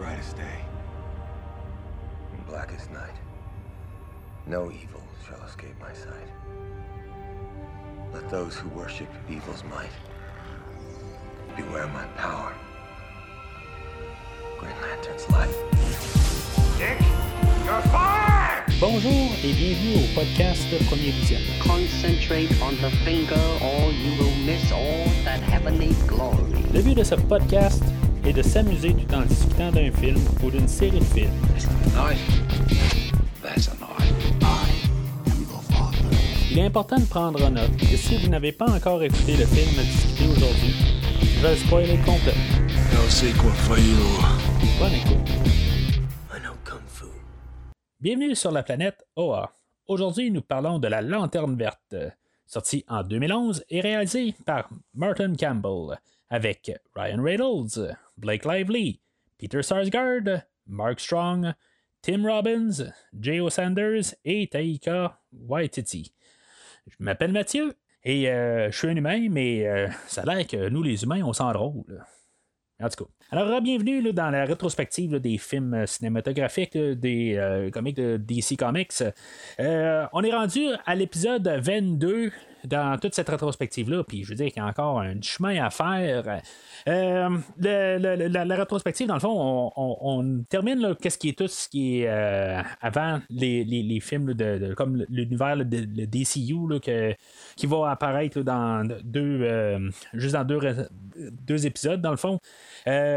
brightest day and blackest night. No evil shall escape my sight. Let those who worship evil's might beware my power. Green Lantern's life. Dick, you're fired! Bonjour et bienvenue au podcast de Premier Visionnement. Concentrate on the finger or you will miss all that heavenly glory. Le but de ce podcast est de s'amuser tout en discutant d'un film ou d'une série de films. Il est important de prendre en note que si vous n'avez pas encore écouté le film à discuter aujourd'hui, je vais le spoiler complet. Bonne écoute. Bienvenue sur la planète OA. Aujourd'hui, nous parlons de La Lanterne Verte, sortie en 2011 et réalisée par Martin Campbell, avec Ryan Reynolds, Blake Lively, Peter Sarsgaard, Mark Strong, Tim Robbins, J.O. Sanders et Taika Waititi. Je m'appelle Mathieu et je suis un humain, mais ça a l'air que nous, les humains, on s'en drôle. En tout cas. Alors, bienvenue là, dans la rétrospective là, des films cinématographiques, là, des comics de DC Comics. On est rendu à l'épisode 22 dans toute cette rétrospective-là, puis je veux dire qu'il y a encore un chemin à faire. La rétrospective, dans le fond, on termine là, qu'est-ce qui est tout ce qui est avant les films, là, comme l'univers là, le DCU là, qui va apparaître là, dans deux épisodes, dans le fond.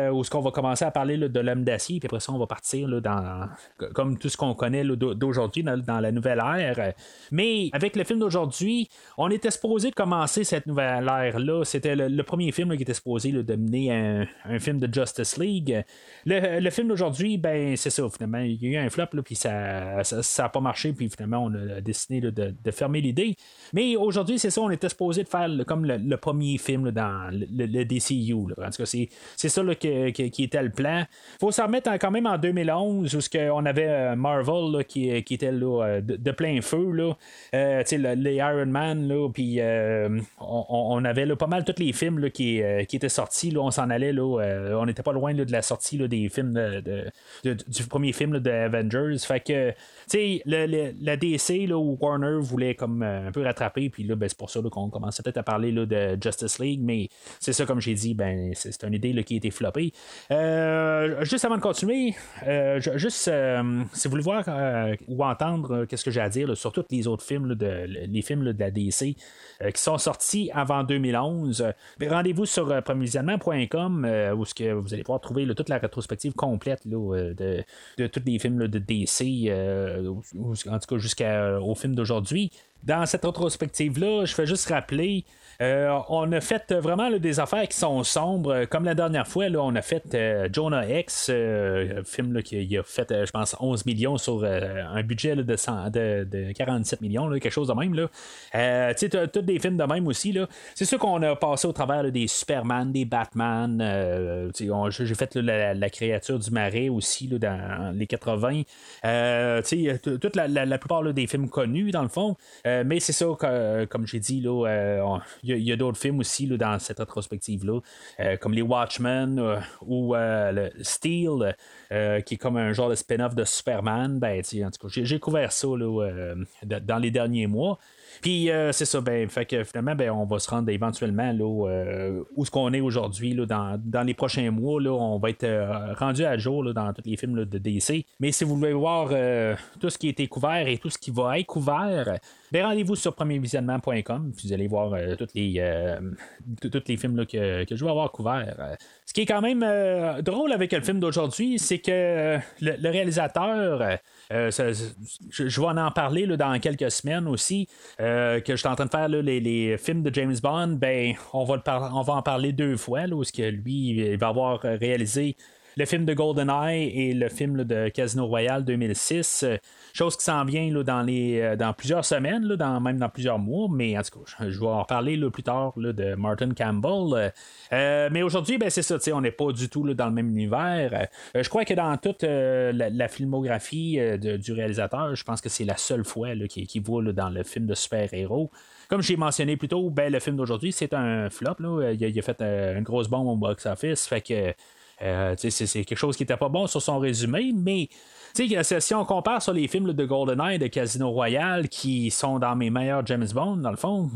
Où on va commencer à parler là, de l'homme d'acier, puis après ça, on va partir là, comme tout ce qu'on connaît là, d'aujourd'hui dans la nouvelle ère. Mais avec le film d'aujourd'hui, on était supposé commencer cette nouvelle ère-là. C'était le premier film là, qui était supposé là, de mener un film de Justice League. Le film d'aujourd'hui, ben c'est ça, finalement. Il y a eu un flop, là, puis ça n'a pas marché, puis finalement, on a décidé là, de fermer l'idée. Mais aujourd'hui, c'est ça, on était supposé de faire comme le premier film là, dans le DCU. Là. En tout cas, c'est ça là, qui était le plan. Il faut s'en remettre quand même en 2011 où on avait Marvel là, qui était là, de plein feu. Là. Les Iron Man, là, puis on avait là, pas mal tous les films là, qui étaient sortis. Là, on s'en allait. Là, on n'était pas loin là, de la sortie là, des films du premier film là, de Avengers. Fait que la DC là, où Warner voulait comme un peu rattraper. Puis là, ben, c'est pour ça là, qu'on commençait peut-être à parler là, de Justice League. Mais c'est ça, comme j'ai dit, ben, c'est une idée là, qui a été floppée. Juste avant de continuer, si vous voulez voir ou entendre qu'est-ce que j'ai à dire là, sur tous les autres films, là, les films là, de la DC qui sont sortis avant 2011, rendez-vous sur premiervisionnement.com où vous allez pouvoir trouver là, toute la rétrospective complète là, de tous les films là, de DC, en tout cas jusqu'au film d'aujourd'hui. Dans cette rétrospective-là, je fais juste rappeler, on a fait vraiment là, des affaires qui sont sombres. Comme la dernière fois, là, on a fait Jonah Hex, film là, qui a fait, je pense, 11 millions sur un budget là, de 47 millions, là, quelque chose de même. Tu sais, tous des films de même aussi. Là. C'est sûr qu'on a passé au travers là, des Superman, des Batman. J'ai fait là, la créature du marais aussi là, dans les 80. Tu sais, toute la plupart là, des films connus, dans le fond. Mais c'est ça, comme j'ai dit, il y a d'autres films aussi là, dans cette rétrospective-là, comme les Watchmen ou le Steel, qui est comme un genre de spin-off de Superman. Ben, en tout cas, j'ai couvert ça là, dans les derniers mois. Puis c'est ça, ben, fait que finalement, ben, on va se rendre éventuellement là, où ce qu'on est aujourd'hui, là, dans les prochains mois, là, on va être rendu à jour là, dans tous les films là, de DC. Mais si vous voulez voir tout ce qui a été couvert et tout ce qui va être couvert, ben, rendez-vous sur premiervisionnement.com, puis vous allez voir tous les films là, que je vais avoir couverts. Ce qui est quand même drôle avec le film d'aujourd'hui, c'est que le réalisateur, je vais en parler là, dans quelques semaines aussi, que je suis en train de faire là, les films de James Bond, ben, on va en parler deux fois, là, où que lui, il va avoir réalisé le film de GoldenEye et le film là, de Casino Royale 2006, chose qui s'en vient là, dans plusieurs semaines, là, même dans plusieurs mois, mais en tout cas, je vais en reparler là, plus tard là, de Martin Campbell. Mais aujourd'hui, ben, c'est ça, on n'est pas du tout là, dans le même univers. Je crois que dans toute la filmographie du réalisateur, je pense que c'est la seule fois là, qu'il voit là, dans le film de super-héros. Comme j'ai mentionné plus tôt, ben, le film d'aujourd'hui, c'est un flop. Là. Il a fait une grosse bombe au box-office, fait que C'est quelque chose qui n'était pas bon sur son résumé, mais si on compare sur les films là, de GoldenEye, de Casino Royale, qui sont dans mes meilleurs James Bond, dans le fond,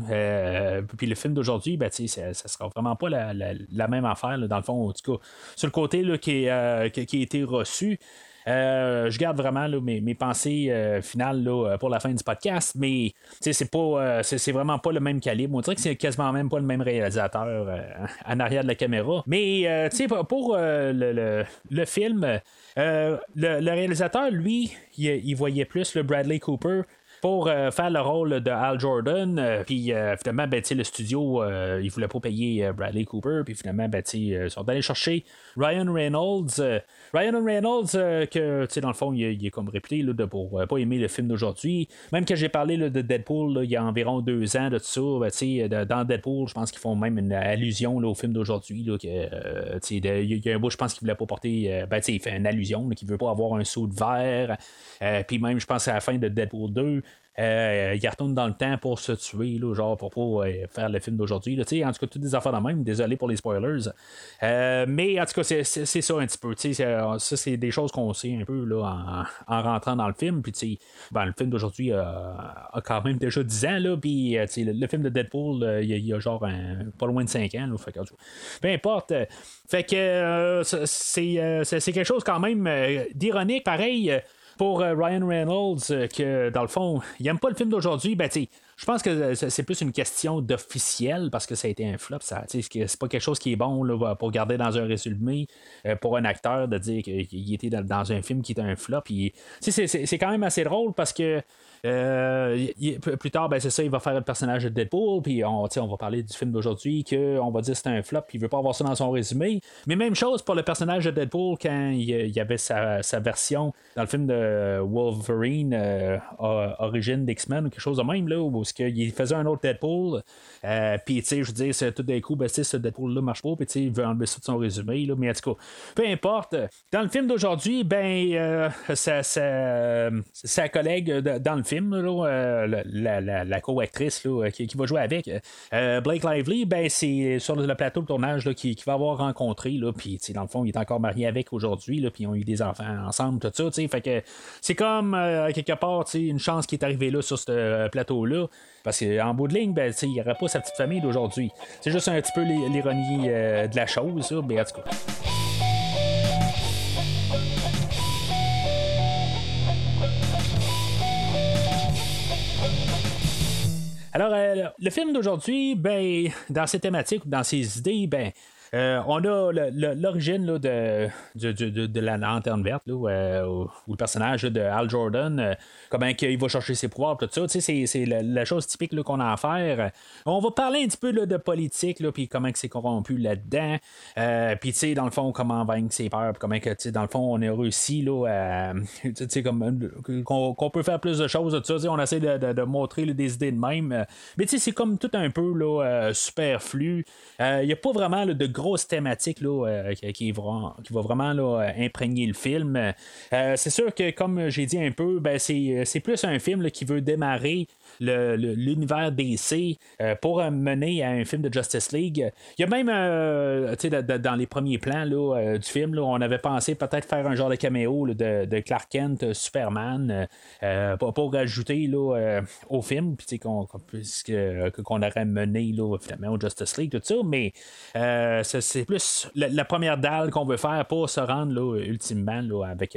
puis le film d'aujourd'hui, ça ne sera vraiment pas la même affaire, là, dans le fond, en tout cas, sur le côté là, qui a été reçu. Je garde vraiment là, mes pensées finales là, pour la fin du podcast, mais c'est vraiment pas le même calibre. On dirait que c'est quasiment même pas le même réalisateur en arrière de la caméra. Mais pour le film, le réalisateur, lui, il voyait plus le Bradley Cooper pour faire le rôle de Hal Jordan. Puis finalement, le studio, il voulait pas payer Bradley Cooper. Puis finalement, ils sont allés chercher Ryan Reynolds. Que dans le fond, il est comme réputé là, pour pas aimer le film d'aujourd'hui. Même que j'ai parlé là, de Deadpool là, il y a environ 2 ans de tout ça. Dans Deadpool, je pense qu'ils font même une allusion là, au film d'aujourd'hui. Il y a un bout, je pense qu'il voulait pas porter. Il fait une allusion, là, qu'il veut pas avoir un seau de verre. Puis même, je pense à la fin de Deadpool 2. Il retourne dans le temps pour se tuer là, genre pour pas faire le film d'aujourd'hui là, en tout cas toutes des affaires de même, désolé pour les spoilers, mais en tout cas c'est ça un petit peu, ça c'est des choses qu'on sait un peu là, en rentrant dans le film, puis le film d'aujourd'hui a quand même déjà 10 ans là, puis le film de Deadpool il y a genre pas loin de 5 ans là, fait que, peu importe, fait que c'est quelque chose quand même d'ironique pareil pour Ryan Reynolds, que dans le fond, il n'aime pas le film d'aujourd'hui, je pense que c'est plus une question d'officiel parce que ça a été un flop. Ça, c'est pas quelque chose qui est bon là, pour garder dans un résumé pour un acteur de dire qu'il était dans un film qui était un flop. Puis, c'est quand même assez drôle parce que plus tard, il va faire le personnage de Deadpool, puis on va parler du film d'aujourd'hui, qu'on va dire que c'est un flop, puis il veut pas avoir ça dans son résumé. Mais même chose pour le personnage de Deadpool quand il y avait sa version dans le film de Wolverine, Origine d'X-Men ou quelque chose de même, là, où il faisait un autre Deadpool, puis je veux dire, tout d'un coup, ce Deadpool-là marche pas, puis il veut enlever ça de son résumé, là, mais en tout cas, peu importe. Dans le film d'aujourd'hui, sa collègue dans le film, là, la co-actrice là, qui va jouer avec Blake Lively, c'est sur le plateau de tournage là, qu'il va avoir rencontré, puis dans le fond, il est encore marié avec aujourd'hui, puis ils ont eu des enfants ensemble, tout ça, fait que c'est comme quelque part une chance qui est arrivée là sur ce plateau-là, parce qu'en bout de ligne, il n'y aurait pas sa petite famille d'aujourd'hui. C'est juste un petit peu l'ironie de la chose, là, mais en tout cas. Alors, le film d'aujourd'hui, dans ses thématiques ou dans ses idées, on a l'origine là, de la Lanterne Verte, là, où le personnage là, de Hal Jordan, comment il va chercher ses pouvoirs, tout ça. C'est la chose typique là, qu'on a à faire. On va parler un petit peu là, de politique, puis comment c'est corrompu là-dedans. Puis, dans le fond, comment vaincre ses peurs, puis comment, dans le fond, on a réussi là, qu'on peut faire plus de choses, tout ça. On essaie de montrer là, des idées de même. Mais c'est comme tout un peu là, superflu. Il n'y a pas vraiment là, de grosse thématique là, qui va vraiment là, imprégner le film. C'est sûr que, comme j'ai dit un peu, c'est plus un film là, qui veut démarrer l'univers DC pour mener à un film de Justice League. Il y a même, dans les premiers plans là, du film, là, on avait pensé peut-être faire un genre de caméo là, de Clark Kent, Superman, pour rajouter là, au film, puis qu'on aurait mené là, finalement au Justice League, tout ça, mais c'est plus la première dalle qu'on veut faire pour se rendre là, ultimement là, avec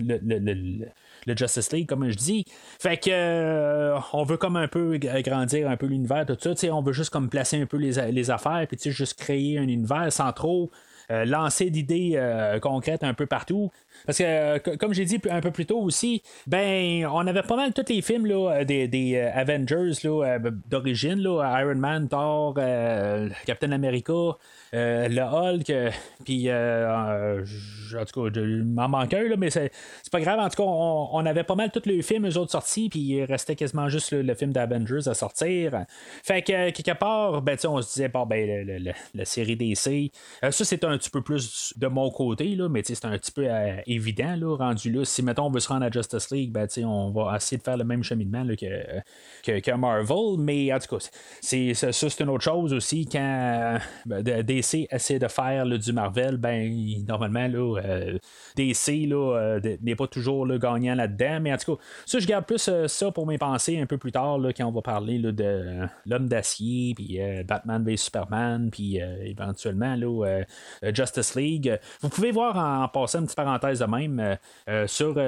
le Justice League, comme je dis. Fait que on veut comme un peu agrandir un peu l'univers, tout ça. On veut juste comme placer un peu les affaires, puis juste créer un univers sans trop lancer d'idées concrètes un peu partout. Parce que, comme j'ai dit un peu plus tôt aussi, on avait pas mal tous les films là, des Avengers là, d'origine, là, Iron Man, Thor, Captain America, le Hulk, puis en tout cas, il m'en manque un, là, mais c'est pas grave. En tout cas, on avait pas mal tous les films, eux autres sortis, puis il restait quasiment juste le film d'Avengers à sortir. Fait que, quelque part, ben, on se disait, bon, ben, la série DC, ça, c'est un petit peu plus de mon côté, là, mais c'est un petit peu évident, là, rendu là. Si, mettons, on veut se rendre à Justice League, ben, on va essayer de faire le même cheminement là, que Marvel, mais en tout cas, c'est une autre chose aussi. Quand DC essaie de faire là, du Marvel, ben, normalement, là, DC n'est pas toujours là, gagnant là-dedans, mais en tout cas, ça, je garde plus ça pour mes pensées un peu plus tard, là, quand on va parler là, de l'Homme d'acier, puis Batman v Superman, puis éventuellement là, Justice League. Vous pouvez voir en passant une petite parenthèse de même sur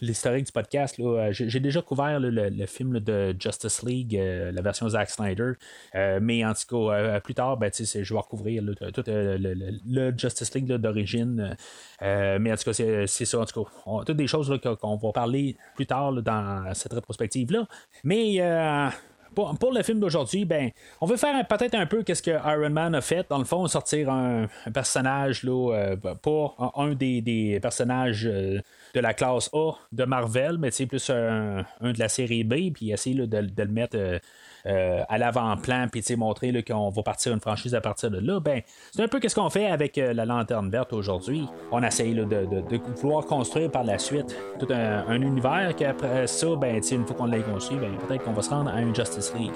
l'historique du podcast, là, j'ai déjà couvert là, le film là, de Justice League, la version Zack Snyder, mais en tout cas, plus tard, ben, je vais recouvrir là, tout le Justice League là, d'origine, mais en tout cas, c'est ça, en tout cas, toutes des choses là, qu'on va parler plus tard là, dans cette rétrospective-là, mais pour le film d'aujourd'hui, ben, on veut faire peut-être un peu qu'est-ce que Iron Man a fait. Dans le fond, sortir un personnage là, pas un des personnages de la classe A de Marvel, mais plus un de la série B, puis essayer là, de le mettre à l'avant-plan, puis montrer là, qu'on va partir une franchise à partir de là. Ben, c'est un peu qu'est-ce qu'on fait avec la Lanterne Verte aujourd'hui. On essaye là, de vouloir construire par la suite tout un univers qu'après ça, ben, une fois qu'on l'a construit, ben, peut-être qu'on va se rendre à un Justice League.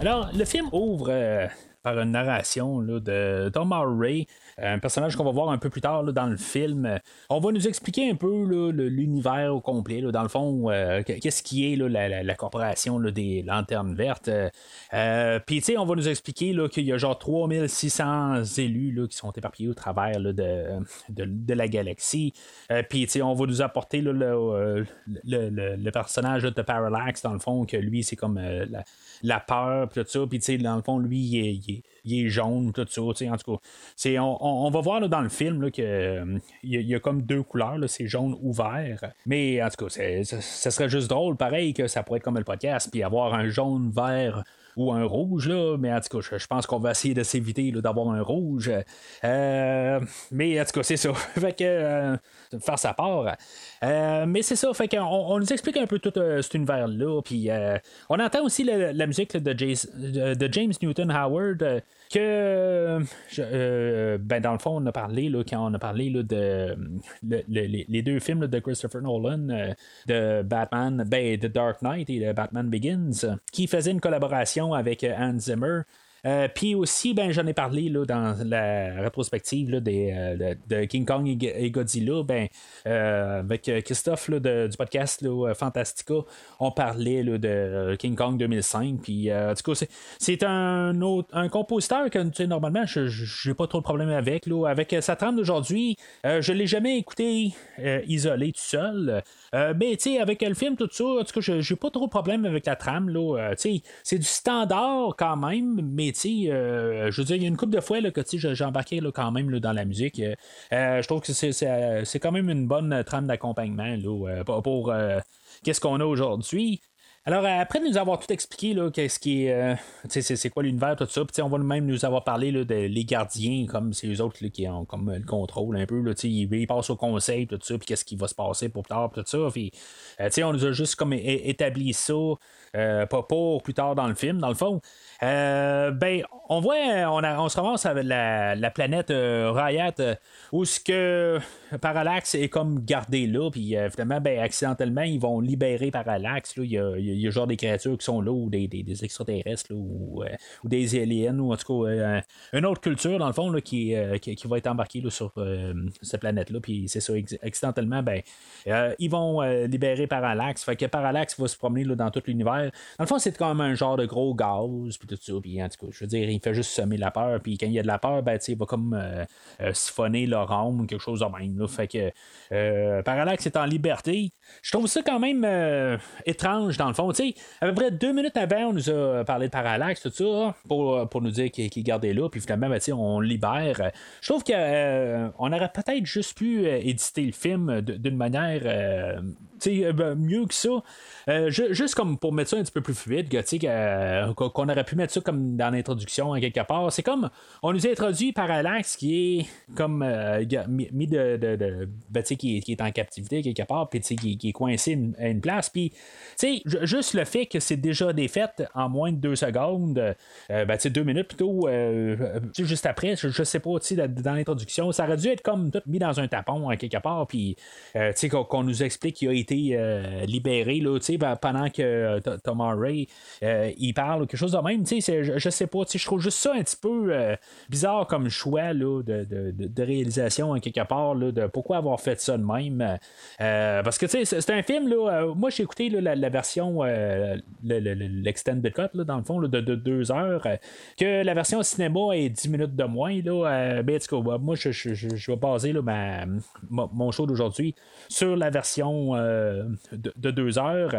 Alors, le film ouvre par une narration là, de Tomar-Re, un personnage qu'on va voir un peu plus tard là, dans le film. On va nous expliquer un peu là, l'univers au complet, là, dans le fond, qu'est-ce qui est là, la corporation là, des Lanternes Vertes. Puis, tu sais, on va nous expliquer là, qu'il y a genre 3600 élus là, qui sont éparpillés au travers là, de la galaxie. Puis, tu sais, on va nous apporter là, le personnage là, de Parallax, dans le fond, que lui, c'est comme la peur, puis tout ça. Puis, tu sais, dans le fond, lui, il est jaune, tout ça. En tout cas, on va voir là, dans le film qu'il y a comme deux couleurs, là, c'est jaune ou vert. Mais en tout cas, ça serait juste drôle, pareil, que ça pourrait être comme le podcast, puis avoir un jaune, vert ou un rouge, là, mais en tout cas, je pense qu'on va essayer de s'éviter là, d'avoir un rouge. Mais en tout cas, c'est ça. Fait que faire sa part. Mais c'est ça, fait qu'on nous explique un peu tout cet univers-là. Puis on entend aussi la musique là, de James Newton Howard. Ben dans le fond, on a parlé là, quand on a parlé là, de les deux films là, de Christopher Nolan, de Batman, ben, The Dark Knight et de Batman Begins, qui faisaient une collaboration avec Hans Zimmer. Puis aussi, ben, j'en ai parlé là, dans la rétrospective là, de King Kong et Godzilla, ben, avec Christophe là, du podcast là, Fantastica, on parlait là, de King Kong 2005. Puis en tout cas, c'est un compositeur que normalement, j'ai pas trop de problème avec. Là, avec sa trame d'aujourd'hui, je l'ai jamais écouté isolé tout seul. Mais avec le film, tout ça, en tout cas, j'ai pas trop de problème avec la trame. Là, c'est du standard quand même, mais je veux dire, il y a une couple de fois là, que j'ai embarqué là, quand même là, dans la musique. Je trouve que c'est quand même une bonne trame d'accompagnement là, pour qu'est-ce qu'on a aujourd'hui. Alors, après nous avoir tout expliqué, là, qu'est-ce qui est, c'est quoi l'univers, tout ça, on va même nous avoir parlé là, des gardiens, comme c'est eux autres là, qui ont comme le contrôle un peu, là, ils passent au conseil, tout ça, puis qu'est-ce qui va se passer pour plus tard, tout ça, puis, on nous a juste comme établi ça, pas pour plus tard dans le film, dans le fond. Ben, on voit, on se ramasse avec la planète Riot, où ce que Parallax est comme gardé là, puis finalement, ben, accidentellement, ils vont libérer Parallax, là, il y a genre des créatures qui sont là, ou des extraterrestres, là, ou des aliens, ou en tout cas, une autre culture, dans le fond, là, qui va être embarquée là, sur cette planète-là, puis c'est ça, accidentellement, ben, ils vont libérer Parallax, fait que Parallax va se promener là, dans tout l'univers. Dans le fond, c'est comme un genre de gros gaz, puis tout ça, puis en tout cas, je veux dire, il fait juste semer la peur, puis quand il y a de la peur, ben, il va comme siphonner leur âme ou quelque chose de même, là, fait que Parallax est en liberté. Je trouve ça quand même étrange, dans le fond, tu sais, à peu près 2 minutes avant, on nous a parlé de Parallax, tout ça, pour nous dire qu'il est gardé là, puis finalement, ben, on libère. Je trouve qu'on aurait peut-être juste pu éditer le film d'une manière mieux que ça. Juste comme pour mettre ça un petit peu plus fluide, qu'on aurait pu mettre ça comme dans l'introduction à quelque part. C'est comme on nous a introduit Parallax qui est comme mis qui est en captivité quelque part, puis qui est coincé à une place. Puis juste le fait que c'est déjà défait en moins de 2 secondes, 2 minutes plutôt, juste après, je sais pas, dans l'introduction, ça aurait dû être comme tout mis dans un tapon à quelque part, puis qu'on nous explique qu'il a été libéré là, pendant que Tomar-Re il parle ou quelque chose de même. Je sais pas, je trouve juste ça un petit peu bizarre comme choix là, de réalisation à quelque part là, de pourquoi avoir fait ça de même, parce que c'est un film là, moi j'ai écouté là, la version l'extended cut là, dans le fond là, de 2 heures, que la version cinéma est 10 minutes de moins là, moi je vais baser là, mon show d'aujourd'hui sur la version de 2 heures.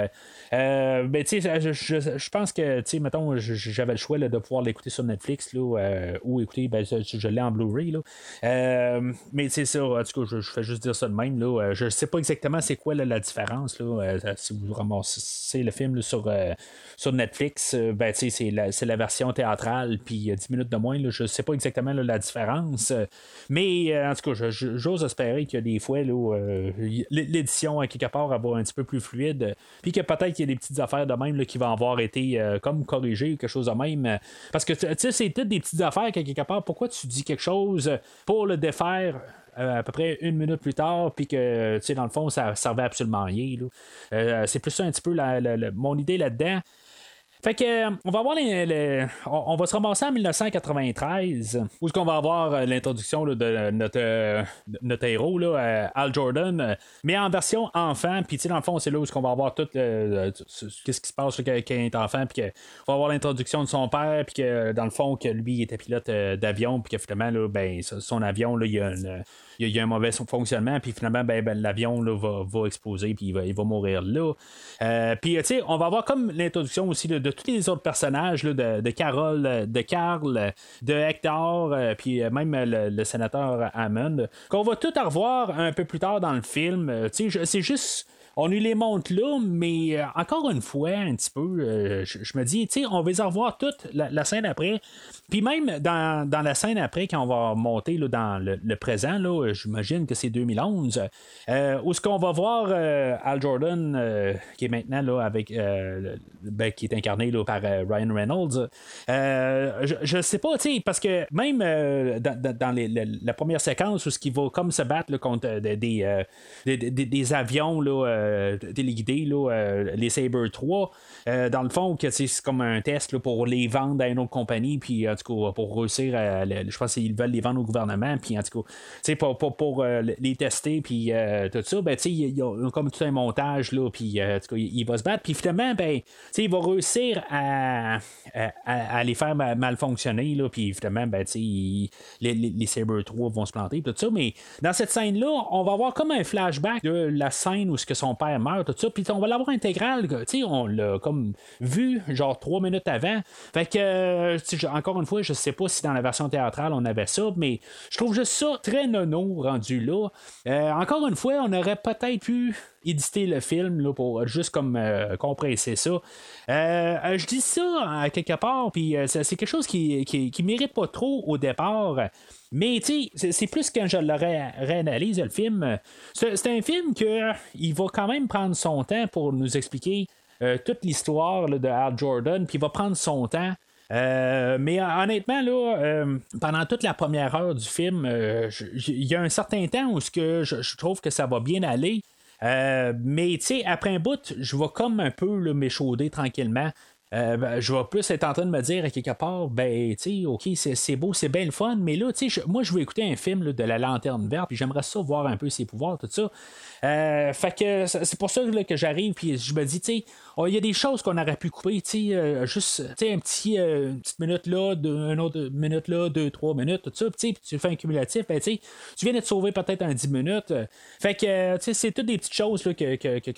Je pense que mettons, j'avais le choix là, de pouvoir l'écouter sur Netflix là, ou écouter, je l'ai en Blu-ray là. Mais c'est ça, en tout cas je fais juste dire ça de même là. Je sais pas exactement c'est quoi là, la différence là, si vous ramassez le film là, sur Netflix, c'est la version théâtrale puis 10 minutes de moins là, je sais pas exactement là, la différence, mais en tout cas j'ose espérer que des fois là, l'édition à quelque part elle va un petit peu plus fluide, puis que peut-être qu'il y a des petites affaires de même là, qui vont avoir été comme corrigées ou quelque chose de même, parce que c'est peut-être des petites affaires qu'à quelque part, pourquoi tu dis quelque chose pour le défaire à peu près 1 minute plus tard, puis que dans le fond ça servait absolument à rien là. C'est plus ça un petit peu mon idée là-dedans. Fait que on va avoir on va se ramasser en 1993, où est-ce qu'on va avoir l'introduction là, de notre héros là, Hal Jordan, mais en version enfant. Puis dans le fond c'est là où est-ce qu'on va avoir tout qu'est-ce qui se passe là, quand il est enfant, puis qu'on va avoir l'introduction de son père, puis que dans le fond que lui il était pilote d'avion, puis que finalement là, son avion là, il y a un mauvais fonctionnement, puis finalement l'avion là, va exploser, puis il va mourir là. Puis on va avoir comme l'introduction aussi là, de tous les autres personnages là, de Carole, de Carl, de Hector, puis même le sénateur Hammond, qu'on va tout revoir un peu plus tard dans le film. C'est juste, on nous les montre là, mais encore une fois, un petit peu, je me dis, on va les revoir toute la scène après. Puis même dans la scène après, quand on va monter là, dans le présent, là, j'imagine que c'est 2011, où est-ce qu'on va voir Hal Jordan, qui est maintenant là, avec, qui est incarné là, par Ryan Reynolds. Je ne sais pas, parce que même dans la première séquence où il va comme se battre là, contre des avions là, téléguidés, là, les Saber 3, dans le fond, que c'est comme un test là, pour les vendre à une autre compagnie, puis en tout cas pour réussir à, je pense qu'ils veulent les vendre au gouvernement, puis en tout cas pour les tester, puis tout ça, ils ont comme tout un montage là, puis en tout cas il va se battre, puis finalement il va réussir à les faire mal fonctionner là, puis finalement les Saber 3 vont se planter, tout ça. Mais dans cette scène là on va avoir comme un flashback de la scène où ce que son père meurt, tout ça, puis on va l'avoir intégrale, on l'a comme vu genre 3 minutes avant. Fait que encore une fois, je sais pas si dans la version théâtrale on avait ça, mais je trouve juste ça très nono rendu là. Encore une fois, on aurait peut-être pu éditer le film là, pour juste comme compresser ça. Je dis ça à quelque part, puis c'est quelque chose qui mérite pas trop au départ. Mais tu sais, c'est plus quand je le réanalyse le film. C'est un film que il va quand même prendre son temps pour nous expliquer toute l'histoire là, de Hal Jordan, puis il va prendre son temps. Mais honnêtement là, pendant toute la première heure du film, il y a un certain temps où je trouve que ça va bien aller. Mais tu sais, après un bout, je vais comme un peu là, m'échauder tranquillement. Je vais plus être en train de me dire à quelque part, tu sais, ok, c'est beau, c'est bien le fun, mais là, tu sais, moi je veux écouter un film là, de la Lanterne Verte, puis j'aimerais ça voir un peu ses pouvoirs, tout ça. Fait que c'est pour ça là, que j'arrive, puis je me dis, tu sais, il y a des choses qu'on aurait pu couper, tu sais, juste, tu sais, une petite minute là, une autre minute là, 2, 3 minutes, tout ça, tu sais, tu fais un cumulatif, tu sais, tu viens de te sauver peut-être un 10 minutes. Fait que, tu sais, c'est toutes des petites choses là, que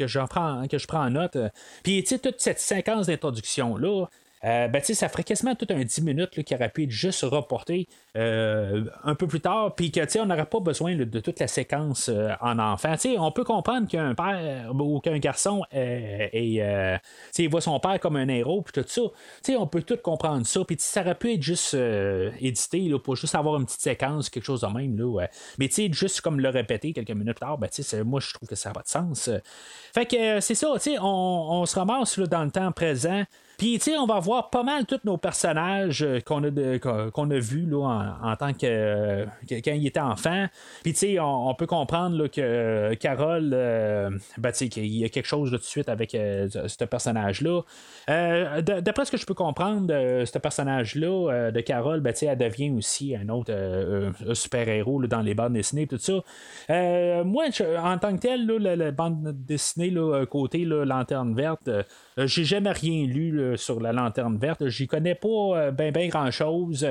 je prends en note. Puis, tu sais, toute cette séquence d'introduction là, ben, ça ferait quasiment tout un 10 minutes là, qui aurait pu être juste reporté un peu plus tard, puis qu'on n'aurait pas besoin là, de toute la séquence en enfant. T'sais, on peut comprendre qu'un père ou qu'un garçon il voit son père comme un héros, puis tout ça. T'sais, on peut tout comprendre ça, puis ça aurait pu être juste édité là, pour juste avoir une petite séquence, quelque chose de même. Là, ouais. Mais juste comme le répéter quelques minutes plus tard, ben, moi je trouve que ça n'a pas de sens. Fait que c'est ça, on se ramasse là, dans le temps présent. Puis, on va voir pas mal tous nos personnages qu'on a vus là, en tant que quand il était enfant. Puis, on peut comprendre là, que Carole, qu'il y a quelque chose là, tout de suite avec ce personnage-là. D'après ce que je peux comprendre, ce personnage-là de Carole, elle devient aussi un autre super-héros là, dans les bandes dessinées, tout ça. Moi, en tant que tel, la bande dessinée, là, côté là, Lanterne Verte, j'ai jamais rien lu là, sur la Lanterne Verte. J'y connais pas ben grand chose.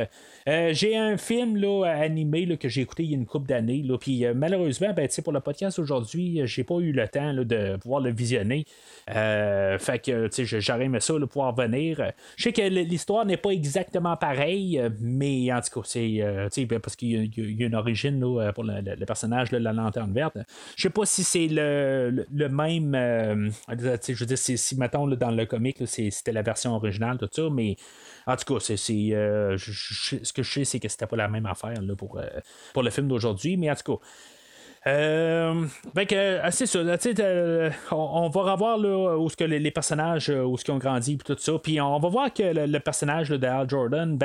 J'ai un film là, animé là, que j'ai écouté il y a une couple d'années. Puis malheureusement, pour le podcast aujourd'hui, j'ai pas eu le temps là, de pouvoir le visionner. Fait que j'aurais aimé ça là, pouvoir venir. Je sais que l'histoire n'est pas exactement pareille, mais en tout cas, c'est parce qu'il y a une origine là, pour le personnage de la Lanterne Verte. Je sais pas si c'est le même. Je veux dire, si mettons là, dans le comic, là, c'était la version originale, tout ça, mais en tout cas, ce que je sais, c'est que c'était pas la même affaire là, pour le film d'aujourd'hui, mais en tout cas. C'est ça, on va revoir là, où que les personnages, où ils ont grandi, puis tout ça, puis on va voir que le personnage là, de Hal Jordan,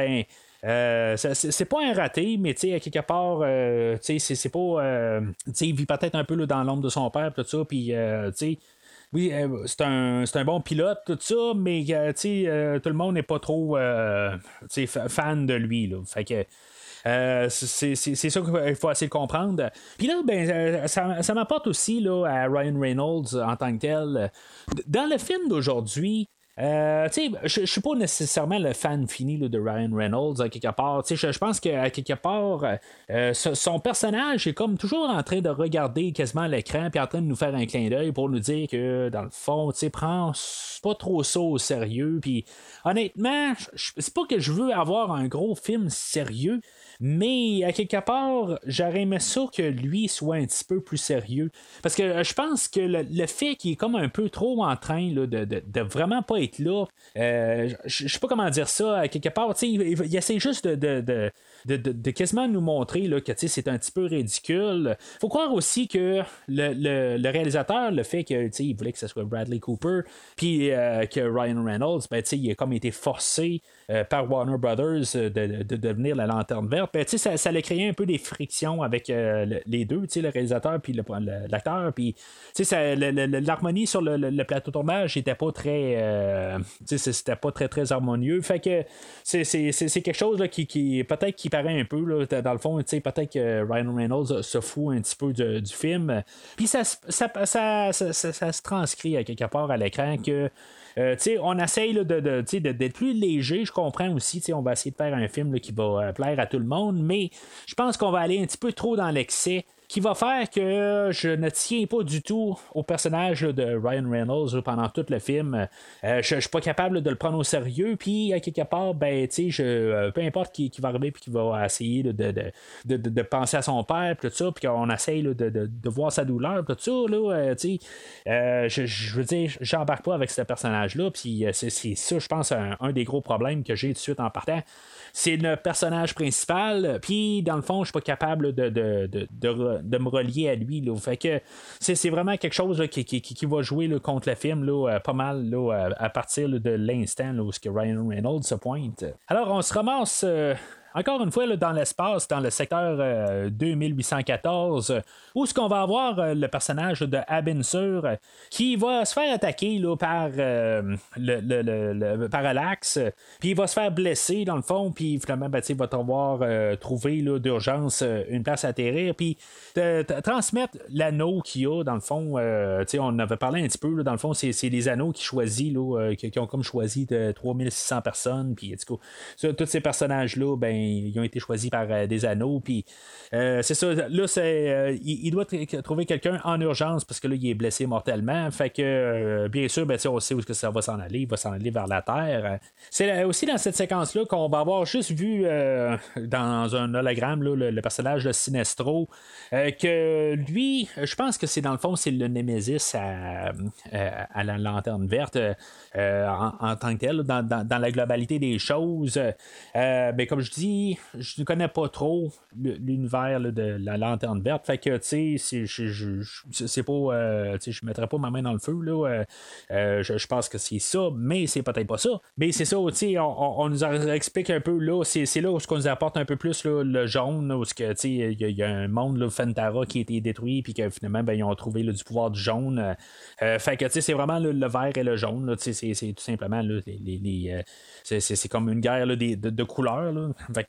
c'est pas un raté, mais à quelque part, c'est pas. Il vit peut-être un peu là, dans l'ombre de son père, tout ça, puis oui, c'est un bon pilote, tout ça, mais tout le monde n'est pas trop fan de lui. Là. Fait que c'est ça qu'il faut essayer de comprendre. Puis là, ça m'apporte aussi là, à Ryan Reynolds en tant que tel. Dans le film d'aujourd'hui, je suis pas nécessairement le fan fini là, de Ryan Reynolds à quelque part. Je pense qu'à quelque part son personnage est comme toujours en train de regarder quasiment l'écran puis en train de nous faire un clin d'œil pour nous dire que dans le fond, prends pas trop ça au sérieux. Puis honnêtement, c'est pas que je veux avoir un gros film sérieux, mais à quelque part, j'aurais aimé ça que lui soit un petit peu plus sérieux. Parce que je pense que le fait qu'il est comme un peu trop en train là, de vraiment pas être là, je sais pas comment dire ça, à quelque part, il essaie juste de quasiment nous montrer là, que c'est un petit peu ridicule. Faut croire aussi que le réalisateur, le fait qu'il voulait que ce soit Bradley Cooper, puis que Ryan Reynolds, il a comme été forcé par Warner Brothers de devenir la Lanterne Verte, ça a créé un peu des frictions avec les deux, le réalisateur puis l'acteur, puis l'harmonie sur le plateau de tournage n'était pas très c'était pas très très harmonieux. Fait que c'est quelque chose là, qui peut-être qui paraît un peu là, dans le fond, peut-être que Ryan Reynolds se fout un petit peu du film, puis ça se transcrit à quelque part à l'écran que on essaye là, d'être plus léger. Je comprends aussi, on va essayer de faire un film là, qui va plaire à tout le monde, mais je pense qu'on va aller un petit peu trop dans l'excès, qui va faire que je ne tiens pas du tout au personnage là, de Ryan Reynolds là, pendant tout le film. Je ne suis pas capable là, de le prendre au sérieux, puis à quelque part, peu importe qui va arriver, puis qui va essayer là, de penser à son père, puis tout ça, puis qu'on essaye là, de voir sa douleur, tout ça, là, je veux dire, j'embarque pas avec ce personnage-là, puis c'est ça, je pense, un des gros problèmes que j'ai tout de suite en partant. C'est le personnage principal, puis dans le fond, je suis pas capable de me relier à lui. Là. Fait que c'est vraiment quelque chose là, qui va jouer là, contre le film là, pas mal là, à partir là, de l'instant là, où ce que Ryan Reynolds se pointe. Alors, on se ramasse encore une fois là, dans l'espace, dans le secteur 2814, où ce qu'on va avoir le personnage de Abin Sur qui va se faire attaquer là, par le Parallax, puis il va se faire blesser dans le fond, puis finalement il va devoir trouver là, d'urgence une place à atterrir, puis transmettre l'anneau qu'il a dans le fond. On avait parlé un petit peu là, dans le fond, c'est les anneaux qui choisissent là, qui ont comme choisi de 3600 personnes, puis toutes ces personnages là, ils ont été choisis par des anneaux. Puis c'est ça, là, c'est, il doit trouver quelqu'un en urgence parce que là, il est blessé mortellement. Fait que, bien sûr, ben, on sait où est-ce que ça va s'en aller. Il va s'en aller vers la Terre. C'est aussi dans cette séquence-là qu'on va avoir juste vu dans un hologramme là, le personnage de Sinestro, que lui, je pense que c'est dans le fond, c'est le Némésis à la Lanterne Verte en tant que tel, dans la globalité des choses. Mais comme je dis, je ne connais pas trop l'univers là, de la Lanterne Verte. Fait que, tu sais, c'est pas, je ne mettrai pas ma main dans le feu. Là, je pense que c'est ça, mais c'est peut-être pas ça. Mais c'est ça, tu sais, on nous explique un peu là. C'est là où ce qu'on nous apporte un peu plus là, le jaune, là, où il y a un monde, là, Fentara, qui a été détruit, puis que finalement, ben, ils ont trouvé là, du pouvoir du jaune. Fait que, tu sais, c'est vraiment là, le vert et le jaune. Là, c'est tout simplement là, c'est comme une guerre là, de couleurs. Là. Fait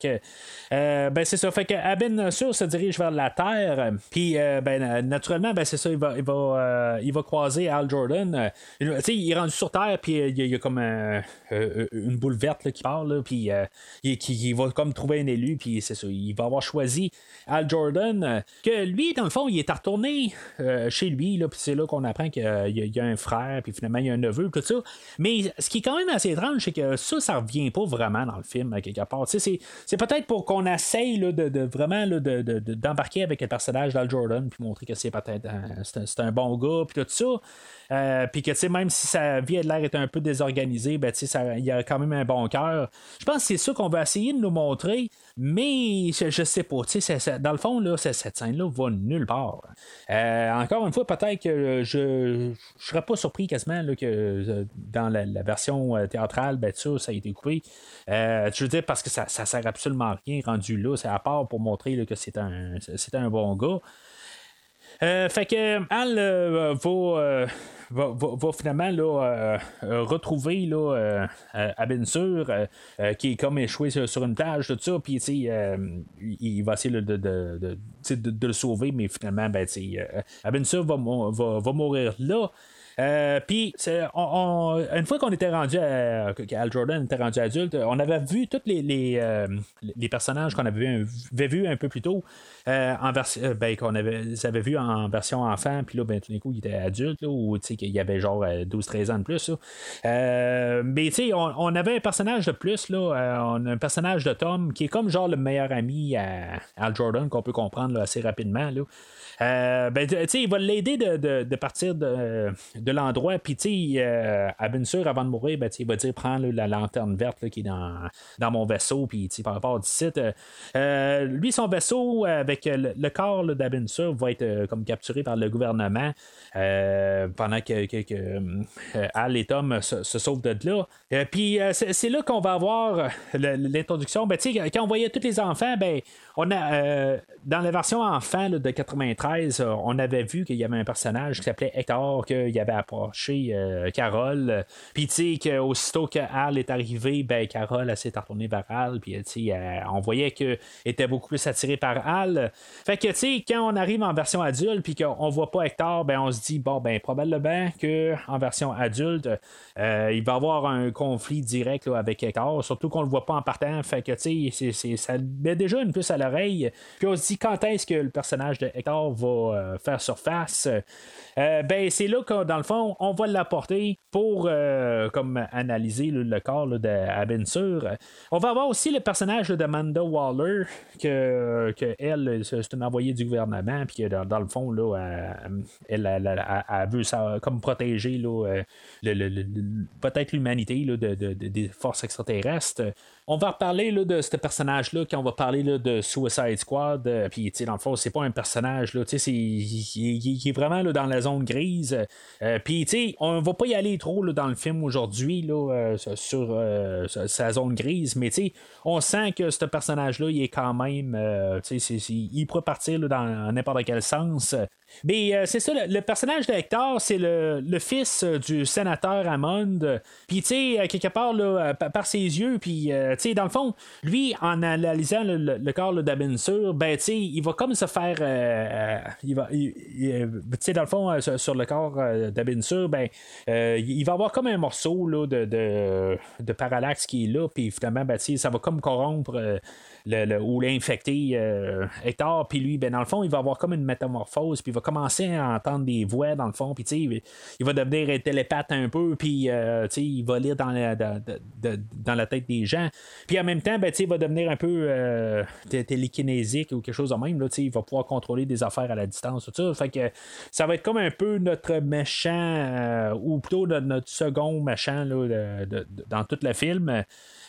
que, ben, c'est ça. Fait que Abin Sur se dirige vers la Terre. Puis, ben, naturellement, ben, c'est ça, il va croiser Hal Jordan. Tu sais, il est rendu sur Terre, puis il y a comme une boule verte là, qui part, là, puis il va comme trouver un élu, puis c'est ça, il va avoir choisi Hal Jordan, que lui, dans le fond, il est retourné chez lui, là, puis c'est là qu'on apprend qu'il y a un frère, puis finalement, il y a un neveu, tout ça. Mais ce qui est quand même assez étrange, c'est que ça revient pas vraiment dans le film, à quelque part. C'est peut-être pour qu'on essaye là, de vraiment là, d'embarquer avec le personnage d'Hal Jordan, puis montrer que c'est peut-être c'est un bon gars, puis tout ça. Puis que, tu sais, même si sa vie a l'air d'être un peu désorganisée, ben, tu sais, il y a quand même un bon cœur. Je pense que c'est ça qu'on va essayer de nous montrer, mais je sais pas. Tu sais, dans le fond, là, cette scène-là va nulle part. Encore une fois, peut-être que je serais pas surpris quasiment là, que dans la version théâtrale, ben, ça a été coupé. Je veux dire, parce que ça sert absolument à rien rendu là. C'est à part pour montrer là, que c'est un bon gars. Fait que Hal va finalement là, retrouver là, Abin Sur, qui est comme échoué sur une plage, tout ça, puis il va essayer là, de le sauver, mais finalement, ben, Abin Sur va mourir là. Puis, une fois qu'on était rendu qu'Hal Jordan était rendu adulte, on avait vu tous les personnages qu'on avait vu un peu plus tôt, qu'on avait vu en version enfant, puis là, ben, tout d'un coup, il était adulte, là, ou tu sais, qu'il y avait genre 12-13 ans de plus. Mais tu sais, on avait un personnage de plus, là, on a un personnage de Tom, qui est comme genre le meilleur ami à Hal Jordan, qu'on peut comprendre là, assez rapidement, là. Tu sais, il va l'aider de partir de l'endroit, puis tu sais, Abin Sur, avant de mourir, ben, il va dire, prends là, la lanterne verte là, qui est dans mon vaisseau, puis par rapport au site, lui, son vaisseau avec le corps là, d'Abin Sur va être comme capturé par le gouvernement pendant que Hal et Tom se sauvent de là. Puis c'est là qu'on va avoir l'introduction. Ben, tu sais, quand on voyait tous les enfants, ben, on a dans la version enfant là, de 93, on avait vu qu'il y avait un personnage qui s'appelait Hector, qu'il avait approché Carole. Puis, tu sais, aussitôt que Hal est arrivé, ben, Carole s'est retournée vers Hal. Puis, tu sais, on voyait qu'elle était beaucoup plus attirée par Hal. Fait que, tu sais, quand on arrive en version adulte, puis qu'on voit pas Hector, ben, on se dit, bon, ben, probablement qu'en version adulte, il va y avoir un conflit direct là, avec Hector, surtout qu'on le voit pas en partant. Fait que, tu sais, ça met déjà une puce à l'oreille. Puis, on se dit, quand est-ce que le personnage de Hector va faire surface? Ben, c'est là que dans le fond, on va l'apporter pour comme analyser le corps d'Abin Sur. On va avoir aussi le personnage de Amanda Waller, que elle, c'est une envoyée du gouvernement, puis que dans le fond, là, elle veut ça, comme protéger là, peut-être l'humanité là, des forces extraterrestres. On va reparler là, de ce personnage-là quand on va parler là, de Suicide Squad. Puis, tu sais, dans le fond, c'est pas un personnage, là, tu sais, il est vraiment là, dans la zone grise. Puis, tu sais, on va pas y aller trop là, dans le film aujourd'hui là, sur sa zone grise, mais tu sais, on sent que ce personnage-là, il est quand même, tu sais, il pourrait partir là, dans n'importe quel sens. Mais c'est ça, le personnage de Hector, c'est le fils du sénateur Hammond. Puis, tu sais, quelque part, là, par ses yeux, puis, tu sais, dans le fond, lui, en analysant le corps là, d'Abin Sur, ben, tu sais, il va comme se faire. Tu sais, dans le fond, sur le corps d'Abin Sur, ben, il va y avoir comme un morceau là, de Parallax qui est là, puis finalement, ben, ça va comme corrompre ou l'infecter Hector, puis lui, ben, dans le fond, il va avoir comme une métamorphose, puis il va commencer à entendre des voix, dans le fond, puis il va devenir un télépathe un peu, puis il va lire dans la tête des gens, puis en même temps, ben, il va devenir un peu télékinésique ou quelque chose de même, là, il va pouvoir contrôler des affaires à la distance, tout ça, fait que ça va être comme un peu notre méchant, ou plutôt notre second méchant là, dans tout le film.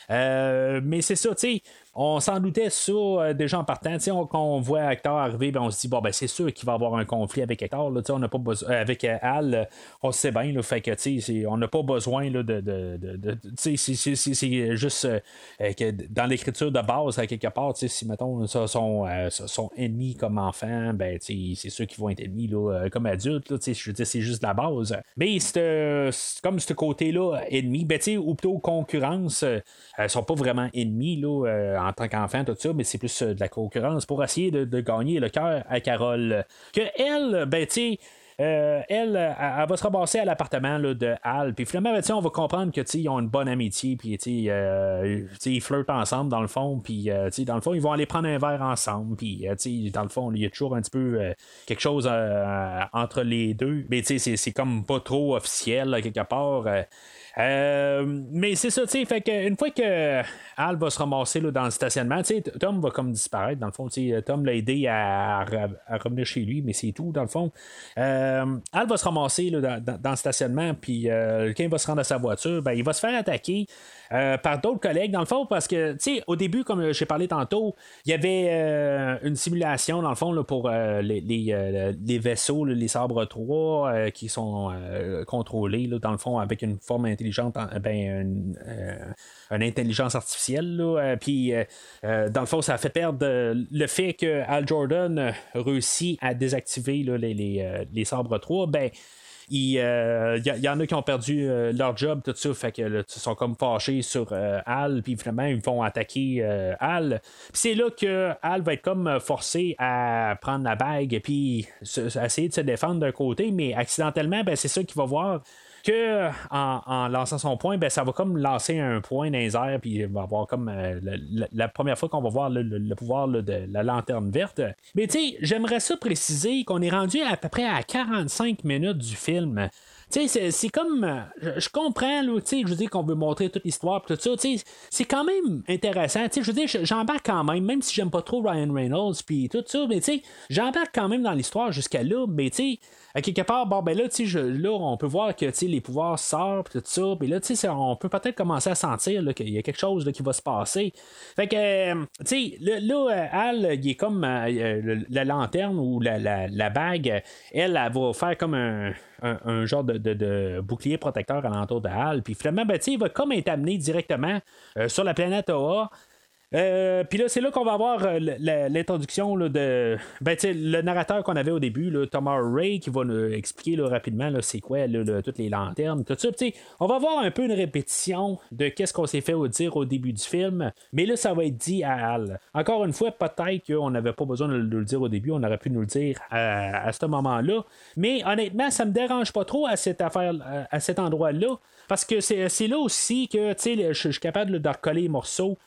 Mais c'est ça, tu sais, on s'en doutait ça déjà en partant. Quand on voit Hector arriver, ben, on se dit bon, ben, c'est sûr qu'il va avoir un conflit avec Hector, là, on n'a pas besoin avec Hal, on sait bien, là, fait que on n'a pas besoin là, c'est juste que dans l'écriture de base, à quelque part, si mettons sont ennemis comme enfants, ben c'est sûr qu'ils vont être ennemis là, comme adultes, là, je veux dire, c'est juste la base. Mais c'est comme ce côté-là ennemi, ben, ou plutôt concurrence, sont pas vraiment ennemis là, en tant qu'enfant, tout ça, mais c'est plus de la concurrence pour essayer de gagner le cœur à Carole. Que elle, ben elle va se ramasser à l'appartement là, de Hal, puis finalement, ben, on va comprendre que ils ont une bonne amitié, puis ils flirtent ensemble dans le fond, puis dans le fond, ils vont aller prendre un verre ensemble, puis dans le fond, il y a toujours un petit peu quelque chose entre les deux, mais c'est comme pas trop officiel là, quelque part. Mais c'est ça, fait que une fois que Hal va se ramasser là, dans le stationnement, Tom va comme disparaître, dans le fond. Tom l'a aidé à revenir chez lui, mais c'est tout, dans le fond. Hal va se ramasser là, dans le stationnement, puis quelqu'un va se rendre à sa voiture, ben, il va se faire attaquer par d'autres collègues, dans le fond, parce que au début, comme j'ai parlé tantôt, il y avait une simulation, dans le fond, là, pour les vaisseaux, là, les sabres 3 qui sont contrôlés, là, dans le fond, avec une forme intelligente, une intelligence artificielle, là, puis dans le fond, ça a fait perdre le fait que Hal Jordan réussit à désactiver là, les sabres 3, ben il y en a qui ont perdu leur job, tout ça, fait que là, ils sont comme fâchés sur Hal, puis finalement ils vont attaquer Hal, puis c'est là que Hal va être comme forcé à prendre la bague, puis essayer de se défendre d'un côté, mais accidentellement, ben, c'est ça qu'il va voir, que en lançant son poing, ben, ça va comme lancer un poing dans les airs, puis il va avoir comme la première fois qu'on va voir le pouvoir là, de la lanterne verte. Mais j'aimerais ça préciser qu'on est rendu à peu près à 45 minutes du film. C'est comme, je comprends, là, je veux dire qu'on veut montrer toute l'histoire, tout ça, c'est quand même intéressant, je veux dire, j'embarque quand même si j'aime pas trop Ryan Reynolds, puis tout ça, mais j'embarque quand même dans l'histoire jusqu'à là, mais à quelque part, bon, ben là, là, on peut voir que les pouvoirs sortent, tout ça, puis là, on peut peut-être commencer à sentir là, qu'il y a quelque chose là, qui va se passer. Fait que, là, Hal, il est comme la lanterne ou la bague, elle va faire comme un genre de bouclier protecteur alentour de Hal, puis finalement, ben, il va comme être amené directement sur la planète OA. Puis là, c'est là qu'on va avoir l'introduction là, de le narrateur qu'on avait au début, Tomar-Re, qui va nous expliquer là, rapidement là, c'est quoi là, toutes les lanternes, tout ça. On va avoir un peu une répétition de qu'est-ce qu'on s'est fait dire au début du film, mais là, ça va être dit à Hal. Encore une fois, peut-être qu'on n'avait pas besoin de le dire au début, on aurait pu nous le dire à ce moment-là, mais honnêtement, ça me dérange pas trop à cette affaire, à cet endroit-là, parce que c'est là aussi que je suis capable là, de recoller les morceaux.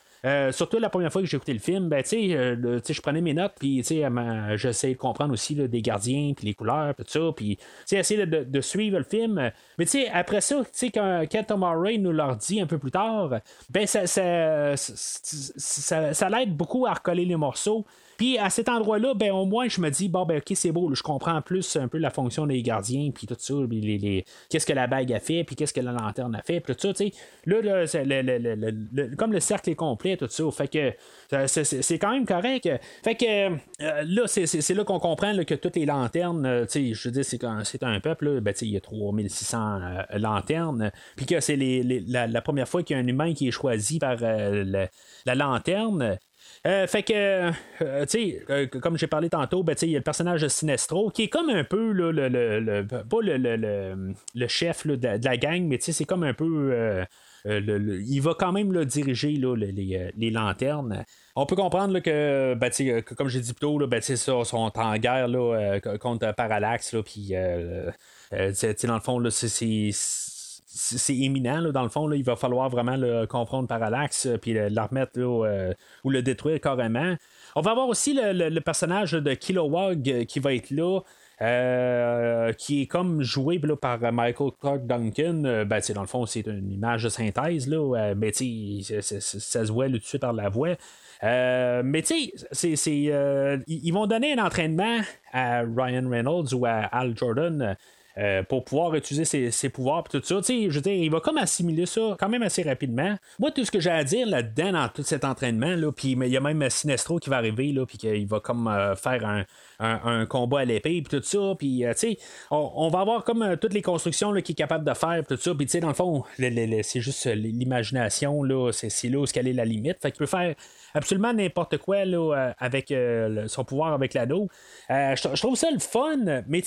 Surtout la première fois que j'ai écouté le film, ben, je prenais mes notes, puis j'essayais de comprendre aussi là, des gardiens, puis les couleurs, tout ça, puis essayer de suivre le film. Mais après ça, quand Tomar-Re nous leur dit un peu plus tard, ben, ça l'aide beaucoup à recoller les morceaux. Puis à cet endroit-là, ben, au moins, je me dis, bon, ben, ok, c'est beau, je comprends plus un peu la fonction des gardiens, puis tout ça, puis qu'est-ce que la bague a fait, puis qu'est-ce que la lanterne a fait, puis tout ça, tu sais. Là, comme le cercle est complet, tout ça, fait que c'est quand même correct. Fait que là, c'est là qu'on comprend là, que toutes les lanternes, tu sais, je veux dire, c'est un peuple, là, ben, tu sais, il y a 3600 lanternes, puis que c'est la première fois qu'il y a un humain qui est choisi par la lanterne. Fait que, comme j'ai parlé tantôt, ben, il y a le personnage de Sinestro qui est comme un peu là, pas le chef là, de la gang, mais c'est comme un peu il va quand même là, diriger là, les lanternes. On peut comprendre là, que, comme j'ai dit plus tôt, ils sont en guerre là, contre Parallax. Puis, dans le fond, là, c'est imminent, là, dans le fond, là, il va falloir vraiment le confronter Parallax puis le remettre là, ou le détruire carrément. On va avoir aussi le personnage de Kilowog qui va être là. Qui est comme joué là, par Michael Clark Duncan. Dans le fond, c'est une image de synthèse, là, mais ça se voit tout de suite par la voix. Ils vont donner un entraînement à Ryan Reynolds ou à Hal Jordan pour pouvoir utiliser ses pouvoirs et tout ça. Je veux dire, il va comme assimiler ça quand même assez rapidement. Moi, tout ce que j'ai à dire là-dedans, dans tout cet entraînement, puis il y a même Sinestro qui va arriver, puis qu'il va comme faire un combat à l'épée, puis tout ça, puis on va avoir comme toutes les constructions là, qu'il est capable de faire, puis tout ça, puis dans le fond, c'est juste l'imagination, là, c'est là où est-ce qu'elle est la limite, fait qu'il peut faire absolument n'importe quoi là, avec son pouvoir avec l'anneau. Je trouve ça le fun, mais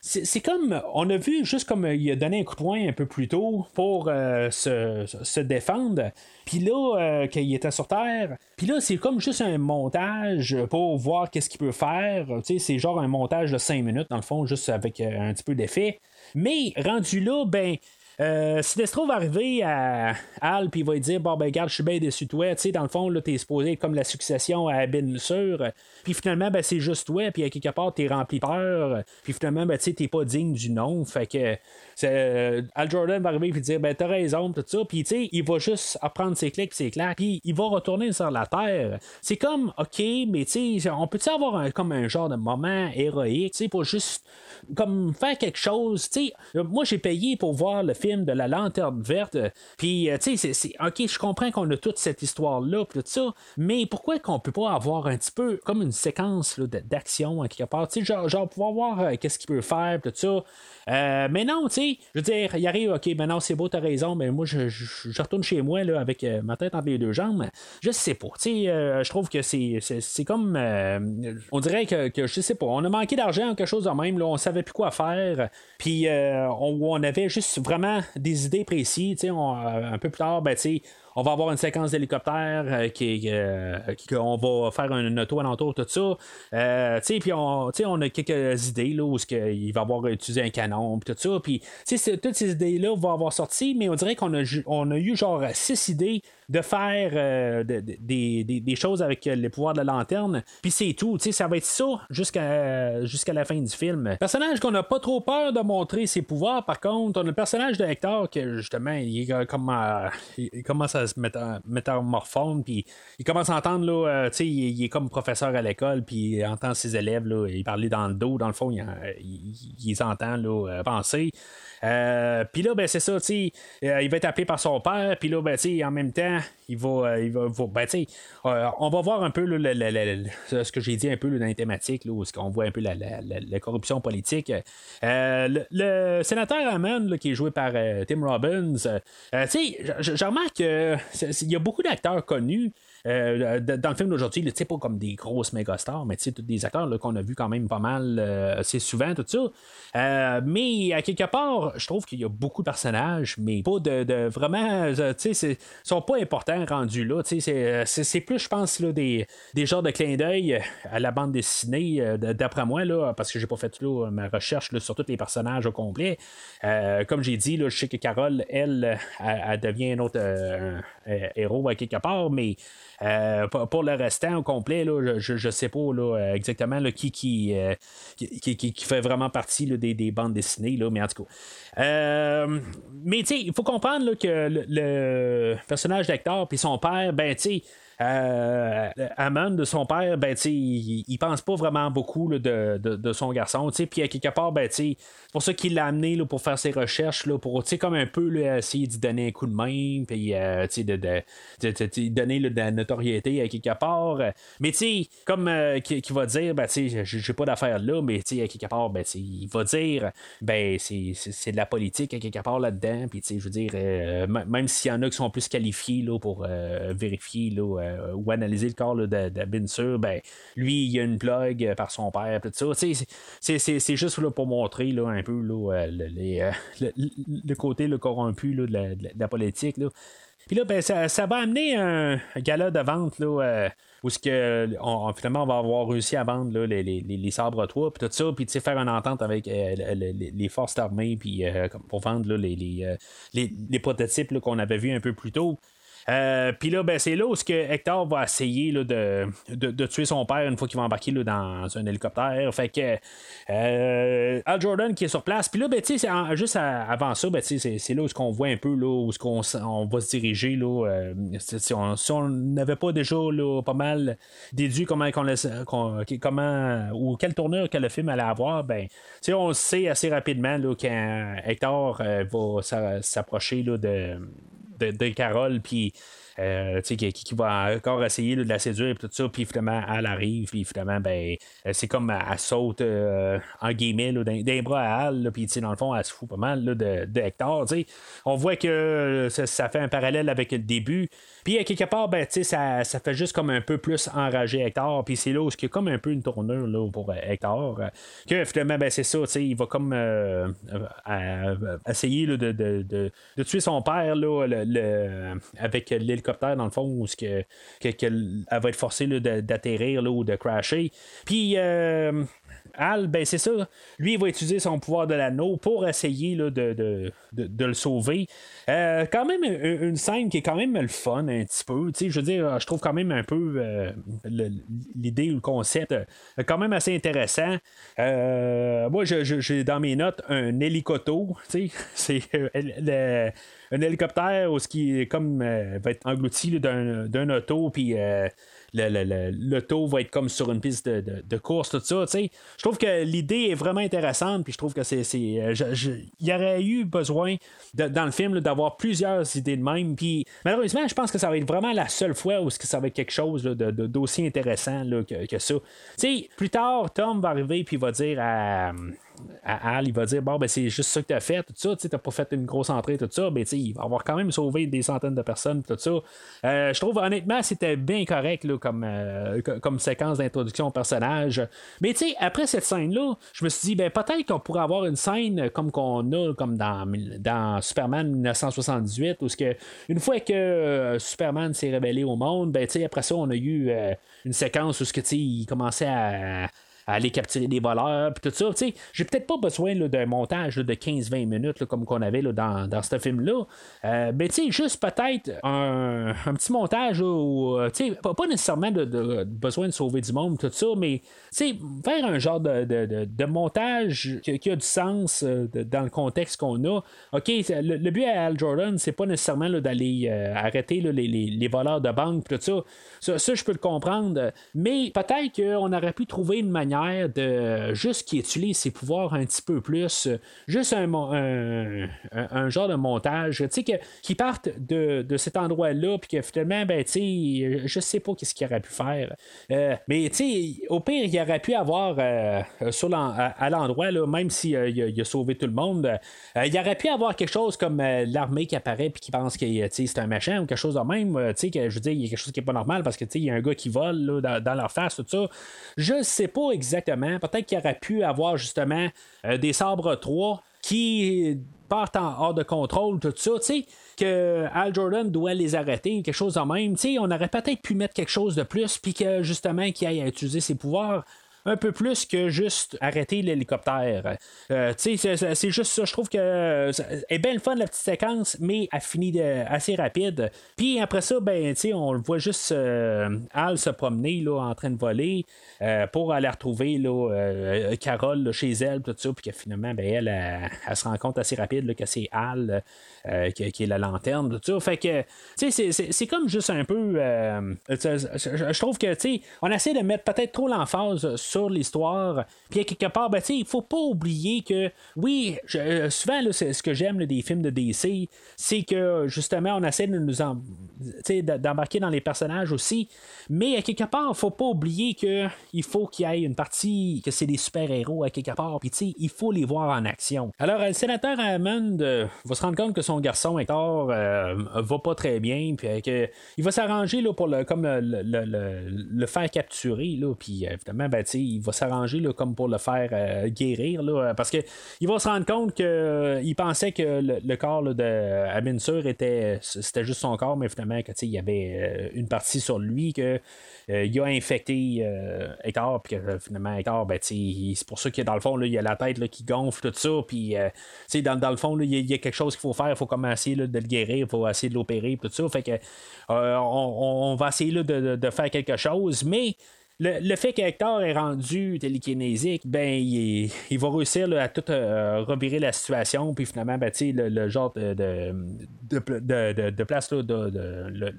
c'est comme, on a vu juste comme il a donné un coup de poing un peu plus tôt pour se défendre, puis là, qu'il était sur terre, puis là, c'est comme juste un montage pour voir qu'est-ce qu'il peut faire. C'est genre un montage de 5 minutes, dans le fond, juste avec un petit peu d'effet. Mais rendu là, Sinestro va arriver à Hal, puis il va lui dire, bon, regarde, je suis bien déçu de toi. Dans le fond, là, t'es supposé être comme la succession à Abin Sur. Puis finalement, c'est juste toi, puis à quelque part, t'es rempli peur. Puis finalement, t'es pas digne du nom. Fait que Hal Jordan va arriver et dire, t'as raison, tout ça. Puis, il va juste apprendre ses clics, ses claques, puis il va retourner sur la terre. C'est comme, OK, mais on peut-tu avoir comme un genre de moment héroïque, pour juste comme faire quelque chose. Moi, j'ai payé pour voir le film de la Lanterne Verte, puis OK, je comprends qu'on a toute cette histoire-là, puis tout ça, mais pourquoi qu'on peut pas avoir un petit peu comme une séquence là, d'action à quelque part, genre pouvoir voir qu'est-ce qu'il peut faire, puis tout ça. Mais non, je veux dire, il arrive, OK, maintenant c'est beau, t'as raison, mais moi je retourne chez moi là, avec ma tête entre les deux jambes. Je sais pas, je trouve que c'est comme on dirait que je sais pas, on a manqué d'argent ou quelque chose de même, là, on savait plus quoi faire, puis on avait juste vraiment des idées précises, un peu plus tard, on va avoir une séquence d'hélicoptère qu'on va faire un auto alentour, tout ça. Puis on a quelques idées là, où il va avoir utilisé un canon, puis tout ça. Puis toutes ces idées-là vont avoir sorti, mais on dirait qu'on a eu genre 6 idées de faire des choses avec les pouvoirs de la lanterne. Puis c'est tout. Ça va être ça jusqu'à la fin du film. Personnage qu'on n'a pas trop peur de montrer ses pouvoirs, par contre. On a le personnage de Hector que justement, il commence à se métamorphose, puis il commence à entendre là, il est comme professeur à l'école, puis il entend ses élèves là, il parlait dans le dos, dans le fond il les entend là, penser. Puis là, c'est ça, il va être appelé par son père, puis là, en même temps, on va voir un peu là, ce que j'ai dit un peu là, dans les thématiques, là, où on voit un peu la corruption politique. Le sénateur Hammond, là, qui est joué par Tim Robbins, je remarque qu'il y a beaucoup d'acteurs connus. Dans le film d'aujourd'hui, c'est pas comme des grosses méga stars, mais tous des acteurs là, qu'on a vu quand même pas mal, c'est souvent tout ça. Mais à quelque part, je trouve qu'il y a beaucoup de personnages, mais pas de vraiment, ils sont pas importants rendus là. C'est plus, je pense, là, des genres de clins d'œil à la bande dessinée, d'après moi, là, parce que j'ai pas fait là, ma recherche là, sur tous les personnages au complet. Comme j'ai dit, là, je sais que Carole, elle devient un autre héros à quelque part, mais pour le restant au complet, là, je sais pas là, exactement là, qui fait vraiment partie là, des bandes dessinées, là, mais en tout cas. Mais il faut comprendre là, que le personnage d'Hector et son père, Hammond, son père, il pense pas vraiment beaucoup là, de son garçon, puis à quelque part, c'est pour ça qu'il l'a amené là, pour faire ses recherches là, pour comme un peu là, essayer d'y donner un coup de main, puis de donner là, de la notoriété à quelque part, mais comme qui va dire, j'ai pas d'affaires là, mais à quelque part, il va dire, c'est de la politique à quelque part là-dedans, puis je veux dire, même s'il y en a qui sont plus qualifiés là, pour vérifier là, ou analyser le corps là, d'Abin Sur, lui, il a une plug par son père, tout ça. C'est juste là, pour montrer là, un peu là, le côté là, corrompu là, de la politique. Là. Puis là, ben, ça va amener un gala de vente là, où finalement on va avoir réussi à vendre là, les sabres à toit, puis tout ça, puis faire une entente avec les forces armées, puis pour vendre là, les prototypes là, qu'on avait vus un peu plus tôt. Puis là, ben, c'est là où Hector va essayer là, de tuer son père une fois qu'il va embarquer là, dans un hélicoptère. Fait que Hal Jordan qui est sur place. Puis là, ben, juste avant ça, ben, c'est là où on voit un peu là, où on va se diriger. Là, si on n'avait pas déjà là, pas mal déduit comment ou quelle tournure que le film allait avoir, ben, on le sait assez rapidement là, quand Hector va s'approcher là, de Carole, puis qui va encore essayer là, de la séduire et tout ça, puis finalement elle arrive, puis finalement ben c'est comme elle saute en guillemets là, d'un bras à Hal, puis dans le fond elle se fout pas mal là, de Hector, t'sais. On voit que ça fait un parallèle avec le début, puis à quelque part ben ça fait juste comme un peu plus enrager Hector, puis c'est là où il y a comme un peu une tournure là, pour Hector, que finalement ben c'est ça, il va comme essayer là, de tuer son père là, avec l'hélicoptère dans le fond, où elle va être forcée là, d'atterrir là, ou de crasher. Puis Hal, ben c'est ça, lui il va utiliser son pouvoir de l'anneau pour essayer là, de le sauver. Quand même une scène qui est quand même le fun un petit peu, je veux dire, je trouve quand même un peu l'idée ou le concept quand même assez intéressant. Moi j'ai dans mes notes un hélicoto, c'est un hélicoptère où ce qui est comme va être englouti là, d'un auto, puis l'auto va être comme sur une piste de course, tout ça, t'sais. Je trouve que l'idée est vraiment intéressante, puis je trouve que il y aurait eu besoin dans le film là, d'avoir plusieurs idées de même, puis malheureusement je pense que ça va être vraiment la seule fois où ça va être quelque chose là, d'aussi intéressant là, que ça. T'sais, plus tard Tom va arriver puis va dire à Hal, il va dire bon ben c'est juste ça que t'as fait, tout ça, t'as pas fait une grosse entrée, tout ça, ben il va avoir quand même sauvé des centaines de personnes, tout ça. Je trouve honnêtement c'était bien correct là, comme séquence d'introduction au personnage, mais après cette scène-là, je me suis dit ben peut-être qu'on pourrait avoir une scène comme qu'on a comme dans Superman 1978, où une fois que Superman s'est révélé au monde, ben après ça on a eu une séquence où il commençait à aller capturer des voleurs, puis tout ça. T'sais, j'ai peut-être pas besoin là, d'un montage là, de 15-20 minutes là, comme qu'on avait là, dans ce film-là. Mais juste peut-être un petit montage là, où, pas nécessairement besoin de sauver du monde, tout ça, mais faire un genre de montage qui a du sens dans le contexte qu'on a. OK, le but à Hal Jordan, c'est pas nécessairement là, d'aller arrêter là, les voleurs de banque, tout ça. Ça, je peux le comprendre, mais peut-être qu'on aurait pu trouver une manière de juste qu'il utilise ses pouvoirs un petit peu plus, juste un genre de montage, qui parte de cet endroit-là, puis que finalement, ben, je sais pas qu'est-ce qu'il aurait pu faire. Mais au pire, il aurait pu avoir à l'endroit, là, même s'il a sauvé tout le monde, il aurait pu avoir quelque chose comme l'armée qui apparaît, puis qui pense que c'est un méchant ou quelque chose de même. Que, je veux dire, il y a quelque chose qui est pas normal parce que il y a un gars qui vole là, dans leur face, tout ça. Je sais pas exactement. Peut-être qu'il aurait pu avoir justement des sabres 3 qui partent hors de contrôle, tout ça, que Hal Jordan doit les arrêter, quelque chose de même. On aurait peut-être pu mettre quelque chose de plus, puis que justement qu'il aille à utiliser ses pouvoirs un peu plus que juste arrêter l'hélicoptère. C'est juste ça. Je trouve que c'est bien le fun, la petite séquence, mais elle finit assez rapide. Puis après ça, ben, on le voit juste Hal se promener là, en train de voler pour aller retrouver là, Carole là, chez elle, tout ça, puis que finalement, ben, elle se rend compte assez rapide là, que c'est Hal qui est la lanterne, tout ça. Fait que c'est comme juste un peu... je trouve que on essaie de mettre peut-être trop l'emphase sur l'histoire, puis à quelque part, ben, il faut pas oublier que, oui, souvent, là, c'est ce que j'aime là, des films de DC, c'est que, justement, on essaie de nous d'embarquer dans les personnages aussi. Mais à quelque part, faut pas oublier qu'il faut qu'il y ait une partie que c'est des super-héros à quelque part. Puis tu sais, il faut les voir en action. Alors, le sénateur Hammond va se rendre compte que son garçon Hector va pas très bien. Puis il va s'arranger là, pour le faire capturer. Puis évidemment, ben, il va s'arranger là, comme pour le faire guérir. Là, parce que il va se rendre compte qu'il pensait que le corps là, de Abin Sur c'était juste son corps, mais finalement que, il y avait une partie sur lui que il a infecté Hector, puis que finalement Hector, ben, c'est pour ça que dans le fond là, il y a la tête là, qui gonfle tout ça, puis dans le fond là, il y a quelque chose qu'il faut faire, il faut comme essayer là, de le guérir, il faut essayer de l'opérer, tout ça, fait que on va essayer là, de faire quelque chose, mais le fait qu'Hector est rendu télékinésique, ben il va réussir là, à tout revirer la situation, puis finalement, ben, le genre de place là,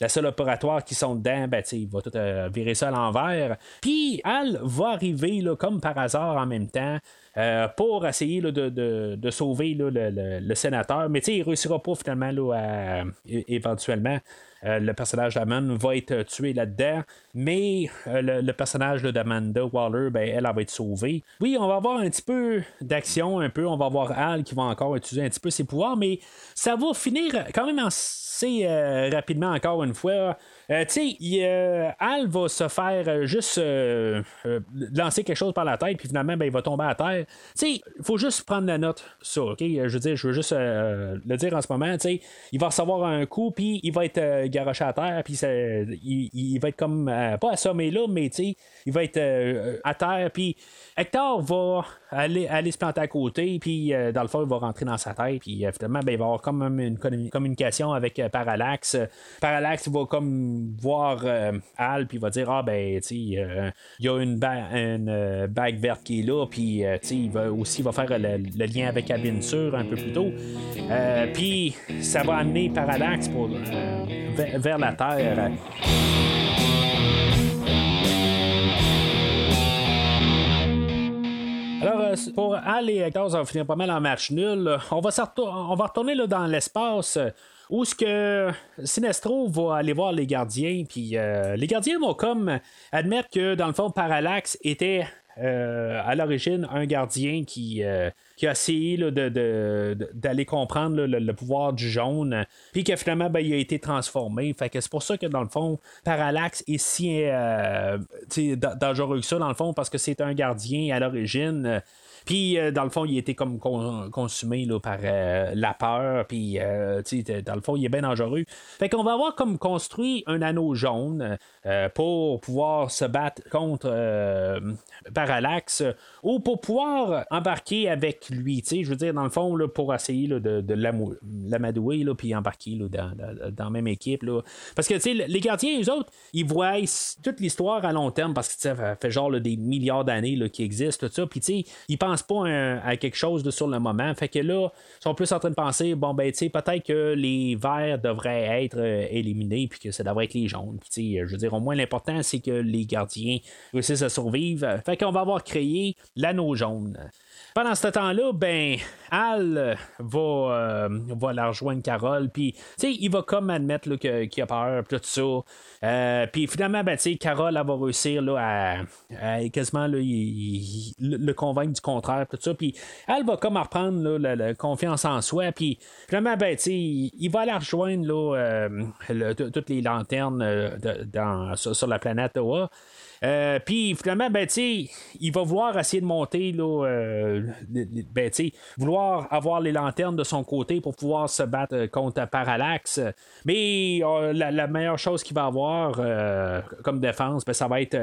la seule opératoire qui sont dedans, ben, il va tout virer ça à l'envers. Puis Hal va arriver là, comme par hasard en même temps. Pour essayer là, de sauver là, le sénateur. Mais il ne réussira pas finalement là, éventuellement. Le personnage d'Hammond va être tué là-dedans. Mais le personnage là, d'Amanda Waller, ben, elle va être sauvée. Oui, on va avoir un petit peu d'action, un peu. On va avoir Hal qui va encore utiliser un petit peu ses pouvoirs. Mais ça va finir quand même assez rapidement encore une fois. Hal va se faire lancer quelque chose par la tête, puis finalement, ben, il va tomber à terre. Il faut juste prendre la note, ça, OK? Je veux juste le dire en ce moment, il va recevoir un coup, puis il va être garoché à terre, puis il va être comme, pas assommé là, mais il va être à terre, puis Hector va aller se planter à côté, puis dans le fond, il va rentrer dans sa tête, puis finalement, ben, il va avoir comme une communication avec Parallax. Parallax va comme voir Hal, puis il va dire, ah ben, tu sais, il y a une bague verte qui est là, puis tu sais, il va faire le lien avec Abin Sur un peu plus tôt, puis ça va amener Parallax pour, vers la Terre. Alors, pour Hal et Hector, ça va finir pas mal en match nul. On va retourner là, dans l'espace où ce que Sinestro va aller voir les gardiens, puis les gardiens vont comme admettre que dans le fond Parallax était à l'origine un gardien qui a essayé là, d'aller comprendre là, le pouvoir du jaune, puis que finalement ben, il a été transformé, fait que c'est pour ça que dans le fond Parallax est si dangereux que ça dans le fond, parce que c'est un gardien à l'origine. Puis, dans le fond, il était comme consumé là, par la peur. Puis, dans le fond, il est bien dangereux. Fait qu'on va avoir comme construit un anneau jaune pour pouvoir se battre contre Parallax ou pour pouvoir embarquer avec lui. Je veux dire, dans le fond, là, pour essayer là, de l'amadouer là, puis embarquer là, dans la même équipe. Là. Parce que les gardiens, eux autres, ils voient toute l'histoire à long terme parce que ça fait genre là, des milliards d'années là, qui existent, tout ça. Puis, ils pensent pas à quelque chose de sur le moment. Fait que là, ils sont plus en train de penser, bon, ben, tu sais, peut-être que les verts devraient être éliminés, puis que ça devrait être les jaunes. Puis, tu sais, je veux dire, au moins, l'important, c'est que les gardiens réussissent à survivre. Fait qu'on va avoir créé l'anneau jaune. Pendant ce temps-là, ben, Hal va la rejoindre Carole, puis, tu sais, il va comme admettre là, qu'il a peur, puis tout ça. Puis, finalement, ben, tu sais, Carole, elle va réussir là, à quasiment là, le convaincre du contraire, tout ça. Puis, Hal va comme reprendre là, la confiance en soi, puis, finalement, ben, tu sais, il va la rejoindre là, toutes les lanternes sur la planète OA. Puis finalement, ben, il va vouloir essayer de monter, là, ben, vouloir avoir les lanternes de son côté pour pouvoir se battre contre Parallax. Mais la meilleure chose qu'il va avoir comme défense, ben, ça va être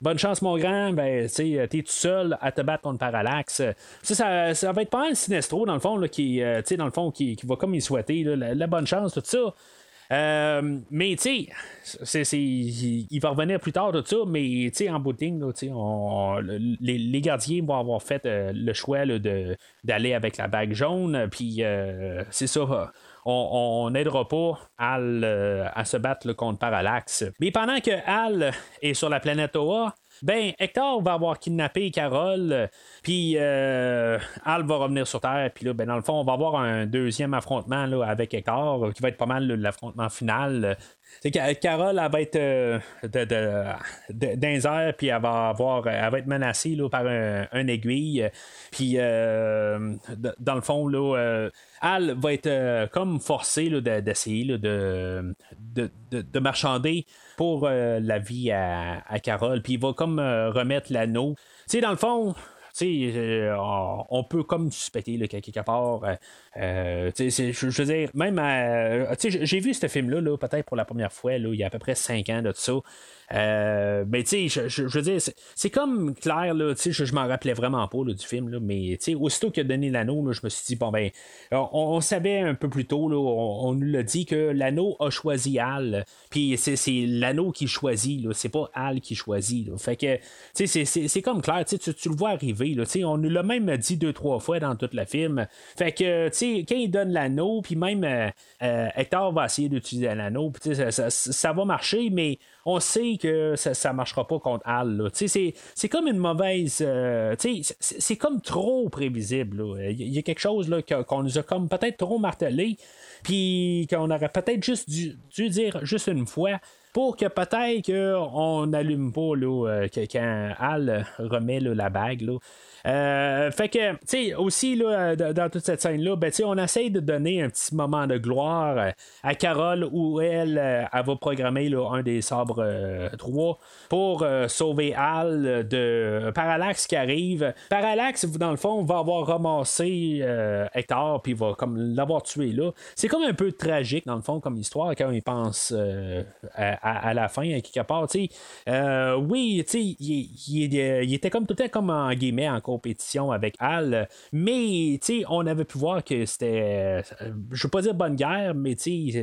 bonne chance, mon grand, ben, t'es tout seul à te battre contre Parallax. Ça va être pas mal Sinestro, dans le fond, là, qui va comme il souhaiter là, la bonne chance, tout ça. Mais tu sais, il va revenir plus tard de ça, mais tu sais, en bout de ligne, les gardiens vont avoir fait le choix là, d'aller avec la bague jaune, puis c'est ça. On n'aidera pas Hal à se battre là, contre Parallax. Mais pendant que Hal est sur la planète Oa, ben Hector va avoir kidnappé Carole, puis Hal va revenir sur Terre, puis là, ben dans le fond, on va avoir un deuxième affrontement là, avec Hector, qui va être pas mal l'affrontement final. C'est que Carole, elle va être dans les airs, puis elle va être menacée là, par un aiguille. Puis, dans le fond, là, Hal va être comme forcé là, d'essayer là, de marchander pour la vie à Carole. Puis, il va comme remettre l'anneau. Tu sais, dans le fond... on peut comme suspecter là, quelque part. Je veux dire, même j'ai vu ce film-là là, peut-être pour la première fois là, il y a à peu près 5 ans de ça. Mais tu sais, je veux dire, c'est comme clair, là, tu sais, je m'en rappelais vraiment pas là, du film, là, mais tu sais, aussitôt qu'il a donné l'anneau, là, je me suis dit, bon ben, on savait un peu plus tôt, là, on nous l'a dit que l'anneau a choisi Hal, puis c'est l'anneau qui choisit, là, c'est pas Hal qui choisit, là, fait que, tu sais, c'est comme clair, tu le vois arriver, là, tu sais, on nous l'a même dit 2-3 fois dans tout le film, fait que, tu sais, quand il donne l'anneau, puis même Hector va essayer d'utiliser l'anneau, puis tu sais, ça va marcher, mais on sait que ça marchera pas contre Hal. Là. C'est comme une mauvaise... c'est comme trop prévisible. Il y a quelque chose là, qu'on nous a comme peut-être trop martelé, puis qu'on aurait peut-être juste dû dire juste une fois pour que peut-être on n'allume pas là, quand Hal remet là, la bague. Là. Fait que, tu sais, aussi, là, dans toute cette scène-là, ben, tu sais, on essaye de donner un petit moment de gloire à Carole où elle va programmer là, un des sabres 3 pour sauver Hal de Parallax qui arrive. Parallax, dans le fond, va avoir ramassé Hector puis va comme l'avoir tué là. C'est comme un peu tragique, dans le fond, comme histoire quand il pense à la fin, à quelque part, tu sais. Oui, tu sais, il était comme tout le temps comme en guillemets, en compétition avec Hal, mais on avait pu voir que c'était, je veux pas dire bonne guerre, mais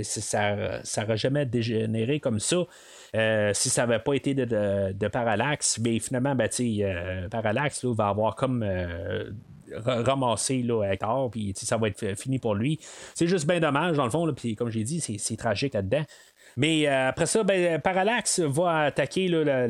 ça n'aurait jamais dégénéré comme ça si ça n'avait pas été de Parallax, mais finalement ben, Parallax là, va avoir comme ramasser là, Hector, puis ça va être fini pour lui. C'est juste bien dommage dans le fond, puis comme j'ai dit, c'est tragique là-dedans. Mais après ça, ben, Parallax va attaquer là,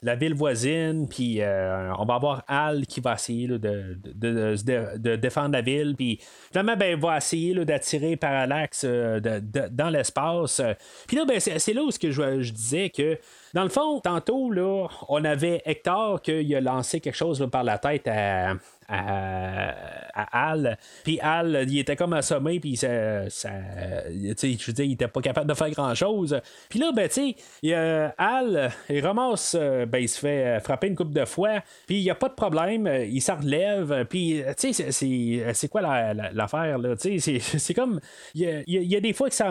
la ville voisine, puis on va avoir Hal qui va essayer là, de défendre la ville, puis finalement, ben, il va essayer là, d'attirer Parallax dans l'espace. Puis là, ben, c'est là où je disais que, dans le fond, tantôt, là, on avait Hector qui a lancé quelque chose là, par la tête à Hal, puis Hal il était comme assommé, puis ça je veux dire, il était pas capable de faire grand chose, puis là ben tu sais Hal il ramasse, ben il se fait frapper une couple de fois, puis il y a pas de problème, il s'en relève, puis tu sais c'est quoi l'affaire là, tu sais c'est comme il y a des fois que ça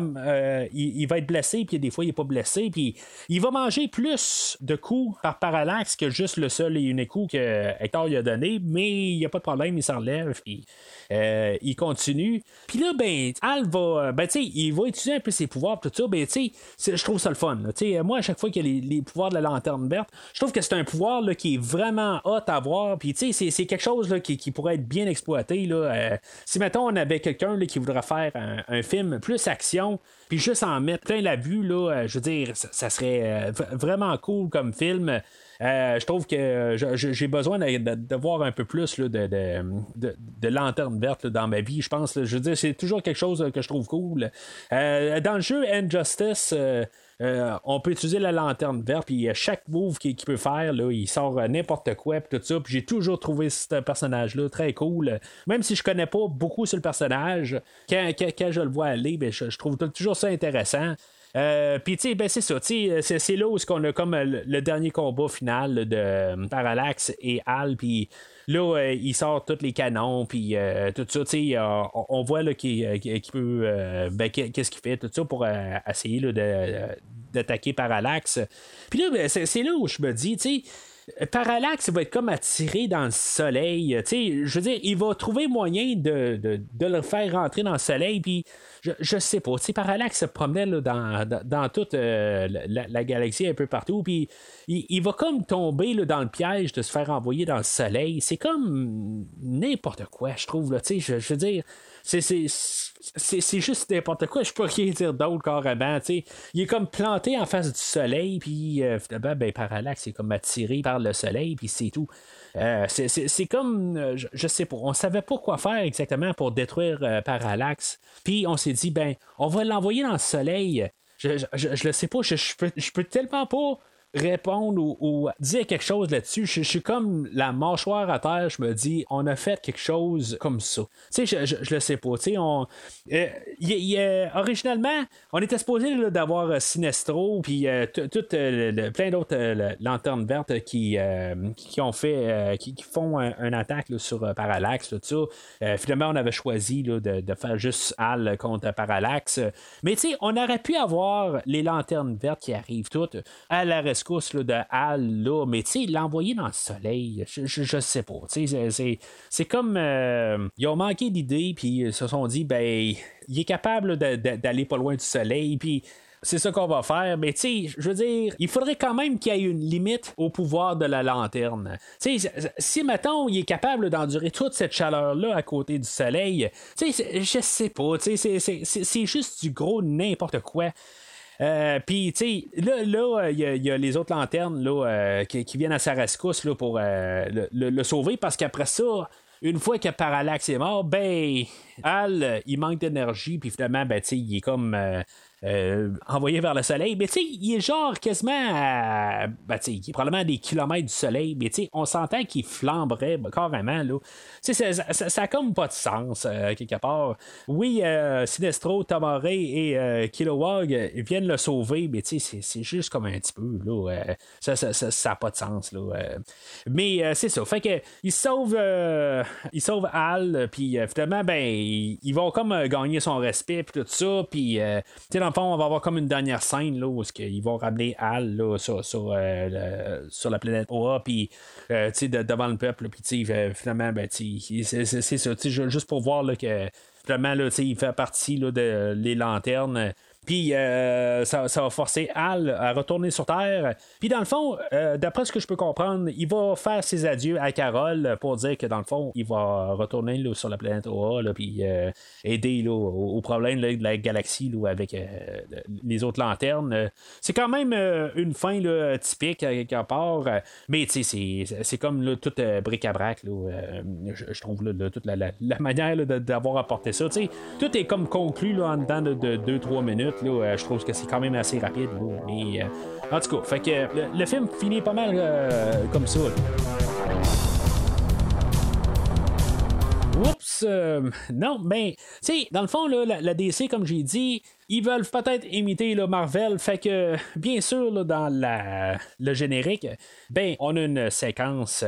il va être blessé, puis il y a des fois il est pas blessé, puis il va manger plus de coups par Parallax que juste le seul et unique coup que Hector lui a donné, mais il y a pas de problème, il s'enlève, puis il continue. Puis là, ben, Hal va, ben, tu sais, il va utiliser un peu ses pouvoirs, tout ça, ben, tu sais, je trouve ça le fun. Tu sais, moi, à chaque fois qu'il y a les pouvoirs de la lanterne verte, je trouve que c'est un pouvoir là, qui est vraiment hot à voir, puis tu sais, c'est quelque chose là, qui pourrait être bien exploité. Là, si, mettons, on avait quelqu'un là, qui voudrait faire un film plus action, puis juste en mettre plein la vue, là, je veux dire, ça serait vraiment cool comme film. Je trouve que j'ai besoin de voir un peu plus là, de lanterne verte là, dans ma vie, je pense. Là, je veux dire, c'est toujours quelque chose là, que je trouve cool. Dans le jeu Injustice, on peut utiliser la lanterne verte, puis chaque move qu'il peut faire, là, il sort n'importe quoi, puis tout ça. Puis j'ai toujours trouvé ce personnage-là très cool. Même si je connais pas beaucoup sur le personnage, quand je le vois aller, bien, je trouve toujours ça intéressant. Puis tu sais, ben c'est ça, tu sais, c'est là où on a comme le dernier combat final là, de Parallax et Hal, puis là il sort tous les canons, puis tout ça, tu sais, on voit là qu'il peut ben, qu'est-ce qu'il fait tout ça pour essayer là, d'attaquer Parallax. Puis là ben, c'est là où je me dis, tu sais, Parallax va être comme attiré dans le soleil, tu sais, je veux dire, il va trouver moyen de le faire rentrer dans le soleil, puis Je sais pas. Tu sais, Parallax se promenait là, dans toute la galaxie un peu partout. Puis il va comme tomber là, dans le piège de se faire envoyer dans le soleil. C'est comme n'importe quoi, je trouve. Là. Tu sais, je veux dire, c'est juste n'importe quoi. Je peux rien dire d'autre carrément. Tu sais. Il est comme planté en face du soleil. Puis finalement, ben, Parallax est comme attiré par le soleil. Puis c'est tout. C'est comme, je sais pas, on savait pas quoi faire exactement pour détruire Parallax. Puis on s'est dit, ben, on va l'envoyer dans le soleil. Je le sais pas, je peux tellement pas répondre ou dire quelque chose là-dessus. Je suis comme la mâchoire à terre, je me dis, on a fait quelque chose comme ça. Tu sais, je le sais pas. Tu sais, originalement, on était supposé là, d'avoir Sinestro, puis plein d'autres lanternes vertes qui font une attaque là, sur Parallax, tout ça. Finalement, on avait choisi là, de faire juste Hal contre Parallax. Mais tu sais, on aurait pu avoir les lanternes vertes qui arrivent toutes à la rescousse là, de Hal, là, mais tu sais, l'envoyer dans le soleil, je sais pas. C'est comme ils ont manqué d'idées, puis ils se sont dit, ben, il est capable là, d'aller pas loin du soleil, puis c'est ça qu'on va faire. Mais tu sais, je veux dire, il faudrait quand même qu'il y ait une limite au pouvoir de la lanterne. Tu sais, si mettons, il est capable d'endurer toute cette chaleur-là à côté du soleil, tu sais, je sais pas, tu sais, c'est juste du gros n'importe quoi. Puis, tu sais, là, il y a les autres lanternes là, qui viennent à sa rescousse là, pour le sauver, parce qu'après ça, une fois que Parallax est mort, ben, Hal, il manque d'énergie, puis finalement, ben, tu sais, il est comme envoyé vers le soleil. Mais tu sais, il est genre quasiment à, ben, tu sais, il est probablement à des kilomètres du soleil, mais tu sais, on s'entend qu'il flamberait ben, carrément, là. Tu sais, ça a comme pas de sens, quelque part. Oui, Sinestro, Tomar-Re et Kilowog viennent le sauver, mais tu sais, c'est juste comme un petit peu, là. Ça a pas de sens, là. Mais c'est ça. Fait que, il sauve Hal, puis finalement, ben, ils vont comme gagner son respect, puis tout ça, puis, tu sais, dans le fond, on va avoir comme une dernière scène là, où ils vont ramener Hal là, sur la planète OA, puis tu sais, devant le peuple, puis tu sais, finalement, ben, tu sais, c'est ça, tu sais, juste pour voir là, que finalement, là, tu sais, il fait partie là, de les lanternes. Puis ça va forcer Hal à retourner sur Terre. Puis dans le fond, d'après ce que je peux comprendre, il va faire ses adieux à Carole pour dire que dans le fond, il va retourner là, sur la planète OA, là, puis aider là, au problème là, de la galaxie là, avec les autres lanternes. C'est quand même une fin là, typique à quelque part, mais tu sais, c'est comme là, tout bric-à-brac, là, je trouve là, toute la manière là, d'avoir apporté ça. Tu sais, tout est comme conclu là, en dedans de 2-3 minutes. Là, je trouve que c'est quand même assez rapide. Là, mais, en tout cas, fait que le film finit pas mal comme ça. Oups! Non, ben, tu sais, dans le fond, là, la DC, comme j'ai dit, ils veulent peut-être imiter là, Marvel, fait que, bien sûr, là, dans le générique, ben, on a une séquence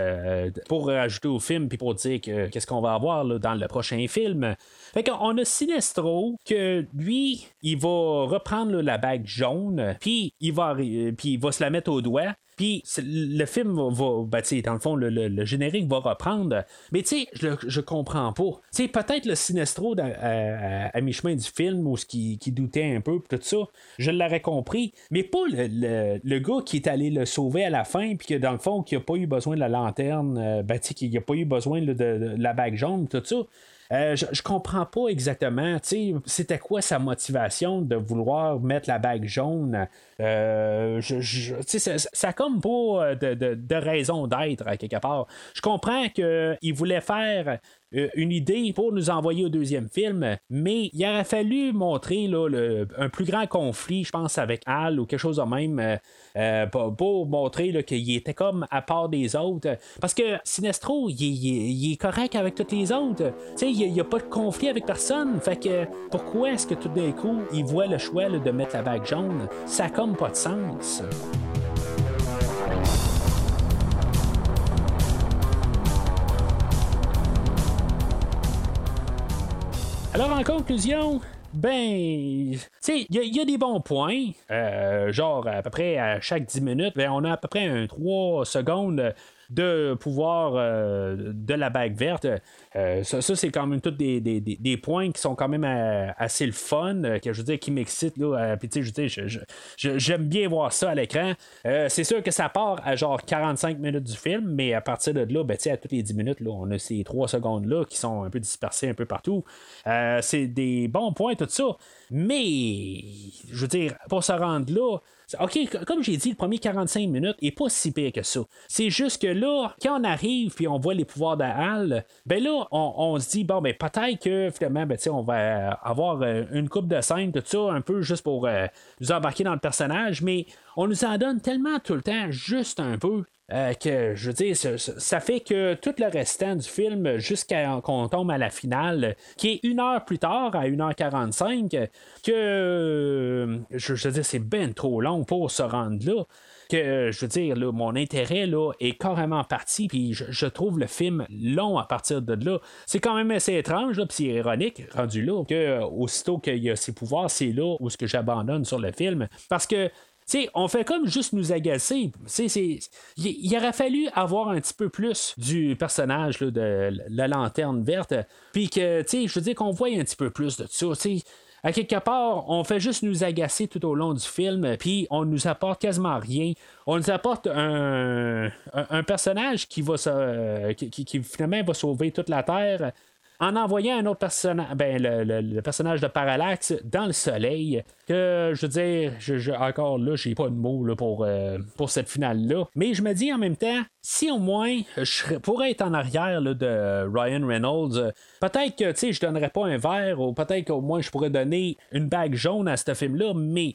pour ajouter au film, puis pour dire qu'est-ce qu'on va avoir là, dans le prochain film. Fait qu'on a Sinestro, que lui, il va reprendre là, la bague jaune, puis il va se la mettre au doigt. Puis le film va ben, tu sais, dans le fond, le générique va reprendre. Mais tu sais, je comprends pas. Tu sais, peut-être le Sinestro à mi-chemin du film, ou ce qui doutait un peu, tout ça, je l'aurais compris. Mais pas le gars qui est allé le sauver à la fin, puis que dans le fond, qui n'a pas eu besoin de la lanterne, ben, tu sais, qui n'a pas eu besoin là, de la bague jaune, tout ça. Je comprends pas exactement, tu sais, c'était quoi sa motivation de vouloir mettre la bague jaune. Tu sais, ça a comme pas de raison d'être à quelque part. Je comprends qu'il voulait faire une idée pour nous envoyer au deuxième film, mais il aurait fallu montrer là, un plus grand conflit, je pense, avec Hal ou quelque chose de même, pour montrer là, qu'il était comme à part des autres, parce que Sinestro, il est correct avec tous les autres, t'sais, il n'y a pas de conflit avec personne, fait que pourquoi est-ce que tout d'un coup, il voit le choix là, de mettre la bague jaune? Ça n'a comme pas de sens. Alors, en conclusion, ben, tu sais, il y a des bons points. Genre, à peu près à chaque 10 minutes, ben, on a à peu près un 3 secondes de pouvoir de la bague verte. Ça c'est quand même tous des points qui sont quand même assez le fun, que je veux dire qui m'excitent. Puis tu sais, j'aime bien voir ça à l'écran. C'est sûr que ça part à genre 45 minutes du film, mais à partir de là, ben, à toutes les 10 minutes, là, on a ces 3 secondes-là qui sont un peu dispersées un peu partout. C'est des bons points, tout ça. Mais, je veux dire, pour se rendre là, OK, comme j'ai dit, le premier 45 minutes n'est pas si pire que ça. C'est juste que là, quand on arrive et on voit les pouvoirs de Hal, ben là, on se dit, bon, ben peut-être que finalement, ben, on va avoir une coupe de scène, tout ça, un peu juste pour nous embarquer dans le personnage, mais on nous en donne tellement tout le temps, juste un peu. Que je veux dire, ça fait que tout le restant du film, jusqu'à qu'on tombe à la finale, qui est une heure plus tard, à 1h45, que je veux dire, c'est ben trop long pour se rendre là. Que je veux dire, là, mon intérêt là, est carrément parti, puis je trouve le film long à partir de là. C'est quand même assez étrange, là, puis c'est ironique, rendu là, que aussitôt qu'il y a ses pouvoirs, c'est là où ce que j'abandonne sur le film. Parce que t'sais, on fait comme juste nous agacer. Il aurait fallu avoir un petit peu plus du personnage là, de la Lanterne Verte. Puis que, tu sais, je veux dire qu'on voit un petit peu plus de ça. T'sais, à quelque part, on fait juste nous agacer tout au long du film. Puis on nous apporte quasiment rien. On nous apporte un personnage qui finalement va sauver toute la Terre en envoyant un autre personnage, ben, le personnage de Parallax dans le soleil, que je veux dire, encore là, j'ai pas de mots là, pour cette finale-là. Mais je me dis en même temps, si au moins je pourrais être en arrière là, de Ryan Reynolds, peut-être que tu sais, je donnerais pas un verre, ou peut-être qu'au moins je pourrais donner une bague jaune à ce film-là, mais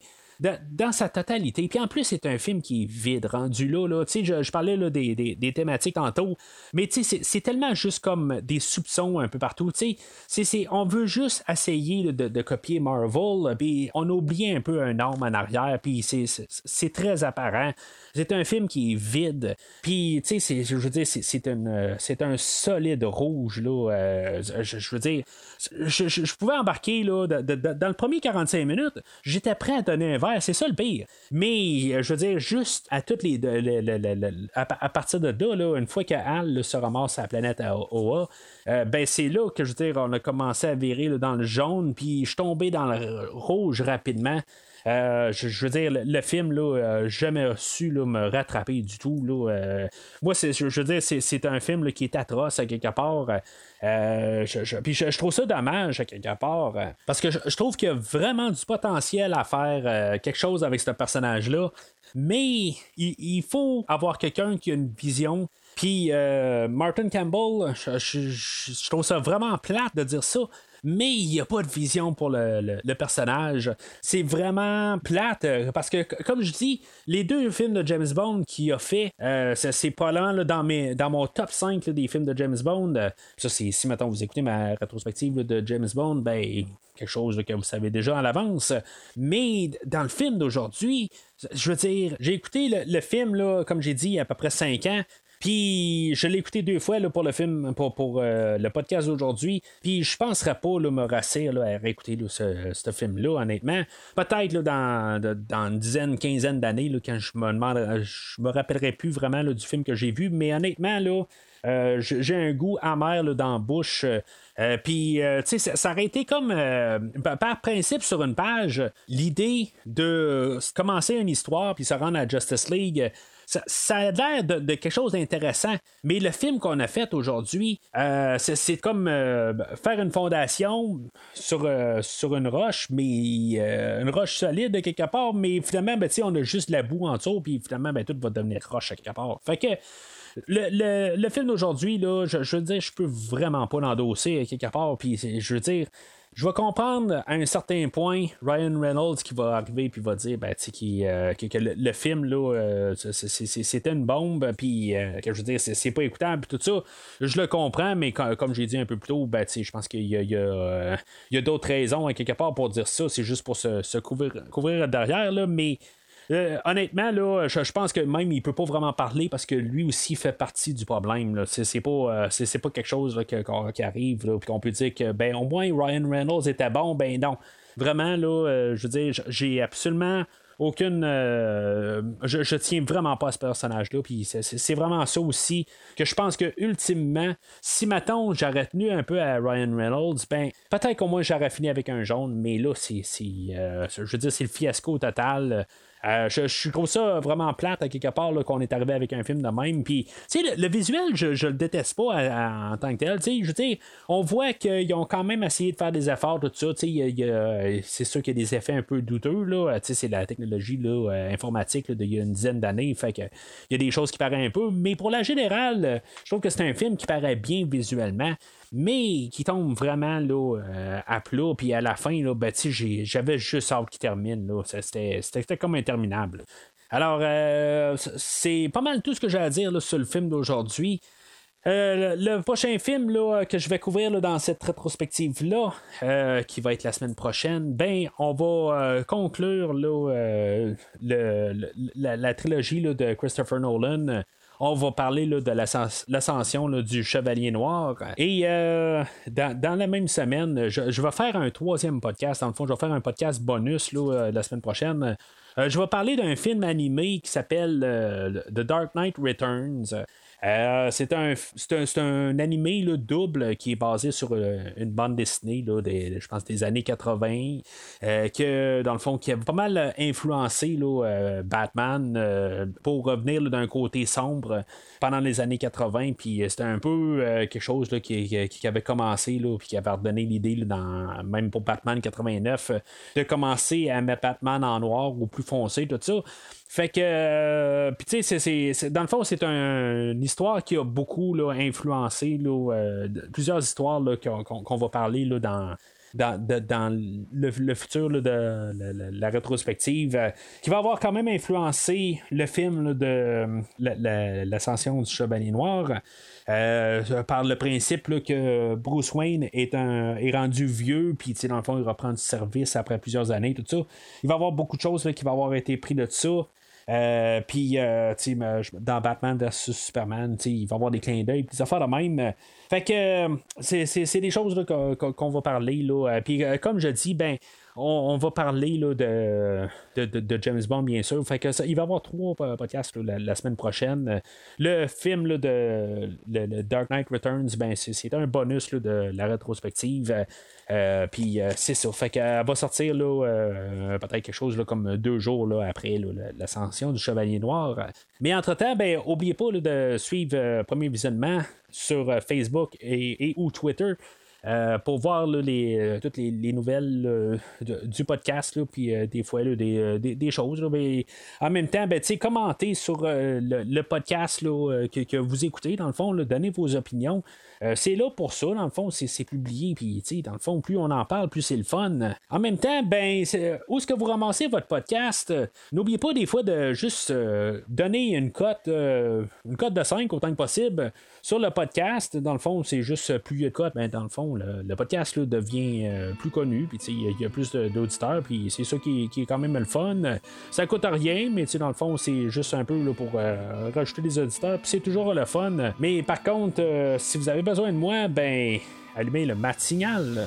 dans sa totalité. Puis en plus, c'est un film qui est vide, rendu là. Tu sais, je parlais là, des thématiques tantôt, mais tu sais, c'est tellement juste comme des soupçons un peu partout. Tu sais, on veut juste essayer de copier Marvel, puis on oublie un peu un homme en arrière, puis c'est très apparent. C'est un film qui est vide. Puis, tu sais, je veux dire, c'est un solide rouge, là. Je veux dire, je pouvais embarquer, là, dans le premier 45 minutes, j'étais prêt à donner un verre. C'est ça le pire. Mais, je veux dire, juste à toutes à partir de là, une fois que Hal là, se ramasse à la planète à OA, ben, c'est là que, je veux dire, on a commencé à virer là, dans le jaune, puis je suis tombé dans le rouge rapidement. Je veux dire, le film, là, jamais su là, me rattraper du tout. Là, moi, je veux dire, c'est un film là, qui est atroce à quelque part. Puis je trouve ça dommage à quelque part. Parce que je trouve qu'il y a vraiment du potentiel à faire quelque chose avec ce personnage-là. Mais il faut avoir quelqu'un qui a une vision. Puis Martin Campbell, je trouve ça vraiment plate de dire ça. Mais il n'y a pas de vision pour le personnage. C'est vraiment plate parce que, comme je dis, les deux films de James Bond qu'il a fait, c'est pas lent là, dans mon top 5 là, des films de James Bond. Ça, c'est si maintenant vous écoutez ma rétrospective là, de James Bond, ben quelque chose là, que vous savez déjà à l'avance. Mais dans le film d'aujourd'hui, je veux dire, j'ai écouté le film, là, comme j'ai dit, il y a à peu près 5 ans. Puis je l'ai écouté 2 fois là, pour le film, pour le podcast d'aujourd'hui. Puis je penserais pas là, me rasser là, à réécouter là, ce film-là, honnêtement. Peut-être là, dans une dizaine, quinzaine d'années, là, quand je me rappellerai plus vraiment là, du film que j'ai vu. Mais honnêtement, là, j'ai un goût amer là, dans la bouche. Puis, tu sais, ça aurait été comme, par principe, sur une page, l'idée de commencer une histoire puis se rendre à Justice League. Ça a l'air de quelque chose d'intéressant, mais le film qu'on a fait aujourd'hui, c'est comme faire une fondation sur une roche, mais une roche solide de quelque part, mais finalement, ben, on a juste la boue en dessous, puis finalement, ben, tout va devenir roche à quelque part. Fait que le film d'aujourd'hui, là, je veux dire, je peux vraiment pas l'endosser à quelque part, puis je veux dire, je vais comprendre à un certain point Ryan Reynolds qui va arriver et va dire ben, que le film là, c'était une bombe, puis je veux dire, c'est pas écoutable, tout ça. Je le comprends, mais comme j'ai dit un peu plus tôt, ben, je pense qu'il y a d'autres raisons à quelque part pour dire ça. C'est juste pour se couvrir derrière, là, mais. Honnêtement, là, je pense que même il peut pas vraiment parler parce que lui aussi fait partie du problème. Là. C'est pas quelque chose là, qui arrive là, puis qu'on peut dire que ben au moins Ryan Reynolds était bon, ben non. Vraiment, là, je veux dire, j'ai absolument aucune... je tiens vraiment pas à ce personnage-là. Puis c'est vraiment ça aussi que je pense que ultimement, si maintenant j'aurais tenu un peu à Ryan Reynolds, ben peut-être qu'au moins j'aurais fini avec un jaune, mais là, je veux dire, c'est le fiasco total. Je trouve ça vraiment plate à quelque part là, qu'on est arrivé avec un film de même. Puis, tu sais, le visuel, je le déteste pas en tant que tel. Tu sais, je veux dire, on voit qu'ils ont quand même essayé de faire des efforts, tout ça. Tu sais, c'est sûr qu'il y a des effets un peu douteux. Là. Tu sais, c'est la technologie là, informatique là, d'il y a une dizaine d'années. Fait que il y a des choses qui paraissent un peu. Mais pour la générale, je trouve que c'est un film qui paraît bien visuellement, mais qui tombe vraiment là, à plat. Puis à la fin, là, ben, j'avais juste hâte qu'il termine. Là. C'était comme interminable. Alors, c'est pas mal tout ce que j'ai à dire là, sur le film d'aujourd'hui. Le prochain film là, que je vais couvrir là, dans cette rétrospective-là, qui va être la semaine prochaine, ben on va conclure là, la trilogie là, de Christopher Nolan. On va parler là, de l'ascension là, du Chevalier Noir. Et dans la même semaine, je vais faire un troisième podcast. Dans le fond, je vais faire un podcast bonus là, la semaine prochaine. Je vais parler d'un film animé qui s'appelle The Dark Knight Returns. C'est un animé là, double qui est basé sur une bande dessinée là, je pense des années 80 que dans le fond qui a pas mal influencé là, Batman pour revenir là, d'un côté sombre pendant les années 80, puis c'était un peu quelque chose là, qui avait commencé là, puis qui avait redonné l'idée là, même pour Batman 89 de commencer à mettre Batman en noir ou plus foncé, tout ça. Fait que, puis tu sais, dans le fond, c'est une histoire qui a beaucoup là, influencé là, plusieurs histoires là, qu'on va parler là, dans le futur là, de la rétrospective, qui va avoir quand même influencé le film là, de l'ascension du Chevalier Noir. Par le principe là, que Bruce Wayne est rendu vieux, puis dans le fond, il reprend du service après plusieurs années, tout ça. Il va y avoir beaucoup de choses là, qui vont avoir été prises de ça. Puis dans Batman vs Superman, il va y avoir des clins d'œil, des affaires de même. Fait que c'est des choses là, qu'on va parler là. Puis comme je dis, ben on va parler là, de James Bond, bien sûr. Fait que il va y avoir 3 podcasts là, la semaine prochaine. Le film là, de le Dark Knight Returns, ben c'est un bonus là, de la rétrospective. Puis c'est ça. Fait qu'elle va sortir là, peut-être quelque chose là, comme 2 jours là, après là, l'ascension du Chevalier Noir. Mais entre-temps, ben, n'oubliez pas là, de suivre Premier Visionnement sur Facebook et ou Twitter. Pour voir là, toutes les nouvelles du podcast, puis des fois là, des choses. Là, mais en même temps, ben, commentez sur le podcast là, que vous écoutez, dans le fond, là, donnez vos opinions. C'est là pour ça, dans le fond, c'est publié, puis dans le fond, plus on en parle, plus c'est le fun. En même temps, ben, où est-ce que vous ramassez votre podcast? N'oubliez pas des fois de juste donner une cote de 5 autant que possible sur le podcast. Dans le fond, c'est juste plus de cote, ben, dans le fond, le podcast là, devient plus connu, puis il y a plus d'auditeurs, puis c'est ça qui est quand même le fun. Ça coûte rien, mais dans le fond, c'est juste un peu là, pour rajouter des auditeurs, puis c'est toujours le fun. Mais par contre, si vous avez besoin de moi, ben allumez le matinal.